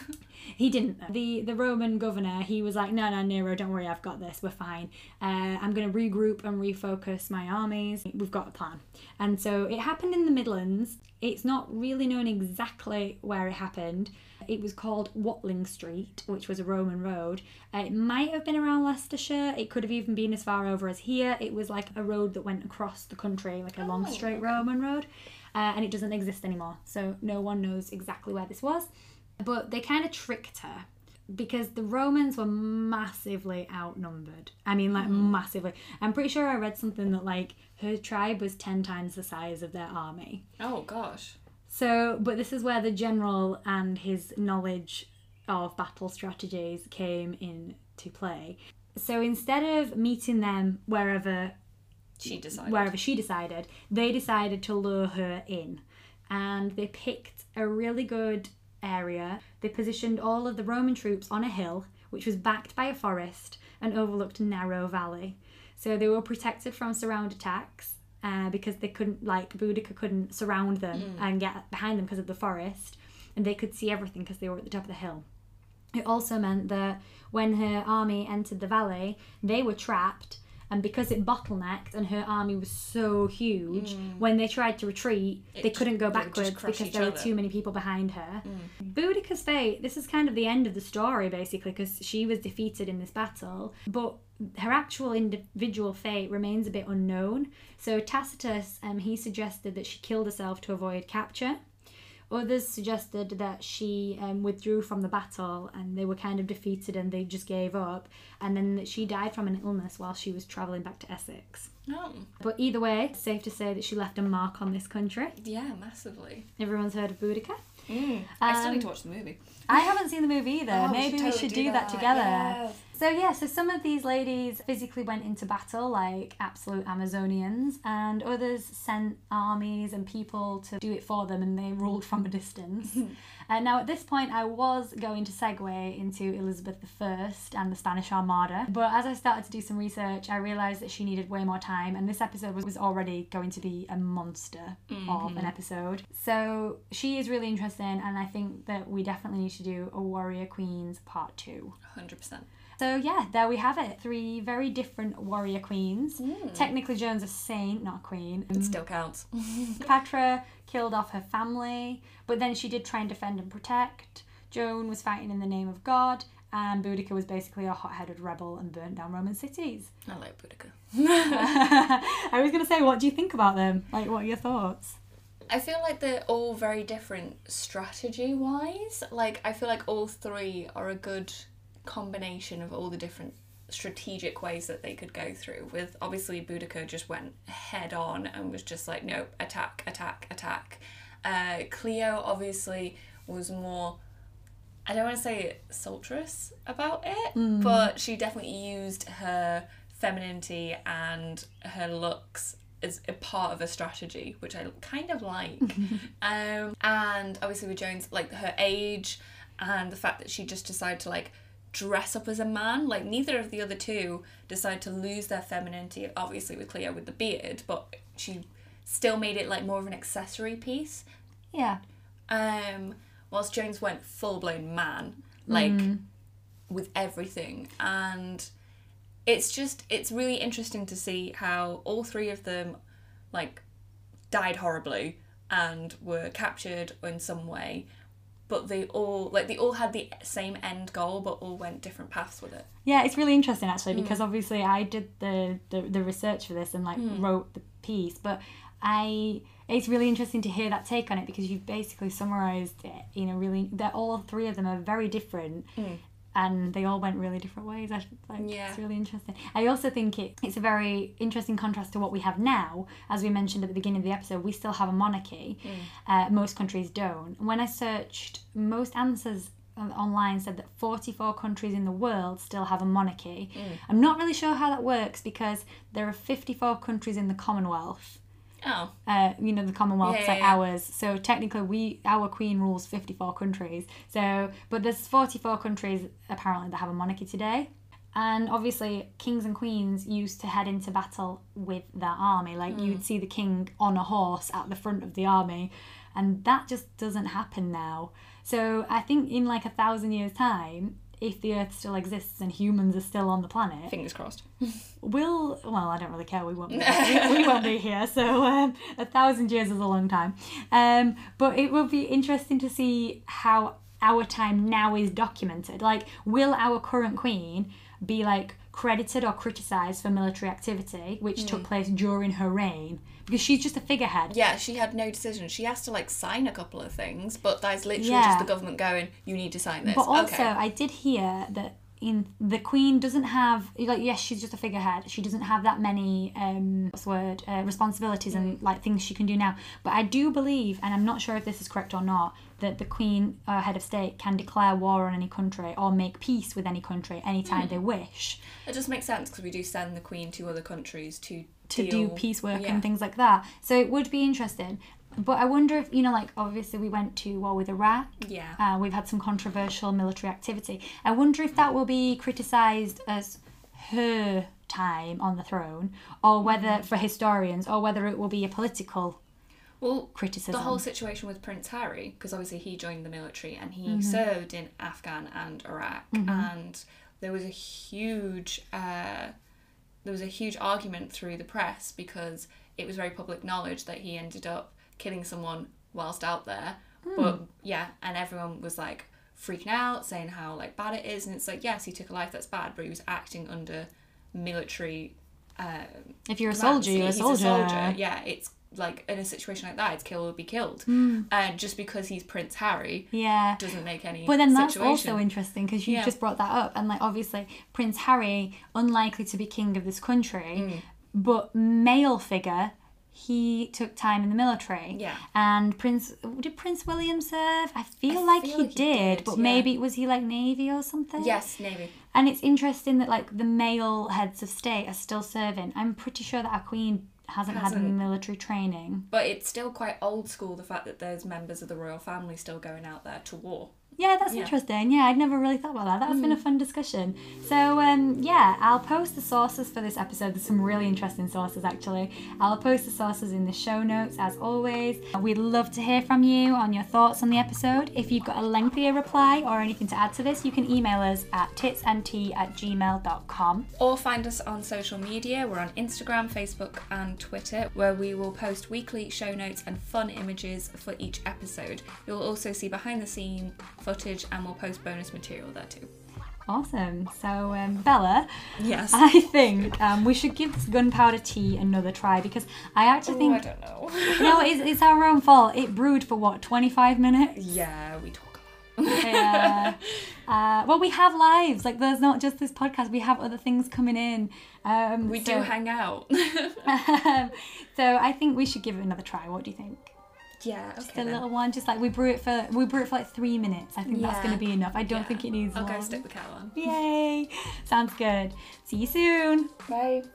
He didn't. The Roman governor, he was like, no, Nero, don't worry, I've got this, we're fine. I'm going to regroup and refocus my armies. We've got a plan. And so it happened in the Midlands. It's not really known exactly where it happened. It was called Watling Street, which was a Roman road. It might have been around Leicestershire. It could have even been as far over as here. It was like a road that went across the country, like a long straight Roman road. And it doesn't exist anymore. So no one knows exactly where this was. But they kind of tricked her, because the Romans were massively outnumbered. I mean, like, massively. I'm pretty sure I read something that, like, her tribe was 10 times the size of their army. Oh, gosh. So, but this is where the general and his knowledge of battle strategies came into play. So instead of meeting them wherever she decided, they decided to lure her in. And they picked a really good area. They positioned all of the Roman troops on a hill, which was backed by a forest and overlooked a narrow valley. So they were protected from surround attacks. Because they couldn't, like, Boudicca couldn't surround them and get behind them because of the forest, and they could see everything because they were at the top of the hill. It also meant that when her army entered the valley, they were trapped, and because it bottlenecked and her army was so huge, when they tried to retreat, they couldn't go backwards because there were too many people behind her. Boudicca's fate, this is kind of the end of the story, basically, because she was defeated in this battle, but her actual individual fate remains a bit unknown. So Tacitus, he suggested that she killed herself to avoid capture. Others suggested that she withdrew from the battle and they were kind of defeated and they just gave up. And then that she died from an illness while she was travelling back to Essex. Oh. But either way, it's safe to say that she left a mark on this country. Yeah, massively. Everyone's heard of Boudicca. I still need to watch the movie. I haven't seen the movie either. Oh, maybe we should do that together. Yes. So some of these ladies physically went into battle, like absolute Amazonians, and others sent armies and people to do it for them, and they ruled from a distance. Now, at this point, I was going to segue into Elizabeth I and the Spanish Armada, but as I started to do some research, I realised that she needed way more time, and this episode was already going to be a monster of an episode. So she is really interesting, and I think that we definitely need to do a Warrior Queens Part 2. 100%. So yeah, there we have it. 3 very different warrior queens. Technically Joan's a saint, not a queen. It still counts. Cleopatra killed off her family, but then she did try and defend and protect. Joan was fighting in the name of God, and Boudicca was basically a hot-headed rebel and burnt down Roman cities. I like Boudicca. I was going to say, what do you think about them? Like, what are your thoughts? I feel like they're all very different strategy-wise. Like, I feel like all 3 are a good combination of all the different strategic ways that they could go through. With obviously Boudicca just went head on and was just like, nope, attack. Cleo obviously was more, I don't want to say sultrous about it, but she definitely used her femininity and her looks as a part of a strategy, which I kind of like. And obviously with Joan's, like, her age and the fact that she just decided to, like, dress up as a man. Like, neither of the other two decided to lose their femininity, obviously with Cleo with the beard, but she still made it, like, more of an accessory piece. Yeah. Whilst Jones went full-blown man, like, with everything. And it's just, it's really interesting to see how all 3 of them, like, died horribly and were captured in some way. But they all had the same end goal, but all went different paths with it. Yeah, it's really interesting, actually, because obviously I did the research for this and, like, wrote the piece, but It's really interesting to hear that take on it, because you've basically summarised it in a really... All three of them are very different, and they all went really different ways. It's really interesting. I also think it's a very interesting contrast to what we have now. As we mentioned at the beginning of the episode, we still have a monarchy. Most countries don't. When I searched, most answers online said that 44 countries in the world still have a monarchy. I'm not really sure how that works, because there are 54 countries in the Commonwealth. The Commonwealth ours. So technically, our queen rules 54 countries. So, but there's 44 countries apparently that have a monarchy today. And obviously, kings and queens used to head into battle with their army. You'd see the king on a horse at the front of the army, and that just doesn't happen now. So I think in 1,000 years' time, if the Earth still exists and humans are still on the planet... Fingers crossed. I don't really care, we won't be here. We won't be here, so 1,000 years is a long time. But it will be interesting to see how our time now is documented. Will our current queen be, credited or criticised for military activity, which took place during her reign? Because she's just a figurehead. Yeah, she had no decision. She has to sign a couple of things, but that's literally just the government going, you need to sign this. But also, I did hear that the Queen doesn't have... yes, she's just a figurehead. She doesn't have that many responsibilities and things she can do now. But I do believe, and I'm not sure if this is correct or not, that the Queen, head of state, can declare war on any country or make peace with any country anytime they wish. It just makes sense, because we do send the Queen to other countries to do peace work and things like that. So it would be interesting. But I wonder if, obviously we went to war with Iraq. Yeah. We've had some controversial military activity. I wonder if that will be criticised as her time on the throne, or whether, for historians, or whether it will be a political criticism. The whole situation with Prince Harry, because obviously he joined the military and he served in Afghan and Iraq, and there was a huge... there was a huge argument through the press, because it was very public knowledge that he ended up killing someone whilst out there. But and everyone was freaking out, saying how bad it is, and it's yes, he took a life, that's bad, but he was acting under military if you're a soldier, you're a soldier. It's in a situation like that, it's kill or be killed. Just because he's Prince Harry doesn't make any But then that's also interesting, because you just brought that up, and obviously Prince Harry, unlikely to be king of this country, but male figure, he took time in the military. Yeah. And did Prince William serve? I feel like he did, but maybe was he Navy or something? Yes, Navy. And it's interesting that the male heads of state are still serving. I'm pretty sure that our Queen hasn't had military training. But it's still quite old school, the fact that there's members of the royal family still going out there to war. Yeah, that's interesting. Yeah, I'd never really thought about that. That's been a fun discussion. So, I'll post the sources for this episode. There's some really interesting sources, actually. I'll post the sources in the show notes, as always. We'd love to hear from you on your thoughts on the episode. If you've got a lengthier reply or anything to add to this, you can email us at titsandtea@gmail.com. Or find us on social media. We're on Instagram, Facebook, and Twitter, where we will post weekly show notes and fun images for each episode. You'll also see behind-the-scenes footage, and we'll post bonus material there too. Awesome. So, Bella, yes, I think we should give this gunpowder tea another try, because I actually think... I don't know. No, it's our own fault. It brewed for, 25 minutes? Yeah, we talk a lot. Yeah. We have lives. There's not just this podcast. We have other things coming in. We do hang out. So I think we should give it another try. What do you think? Yeah, okay, just a little one. Just we brew it for 3 minutes. I think that's going to be enough. I don't think it needs. I'll go stick the kettle on. Yay! Sounds good. See you soon. Bye.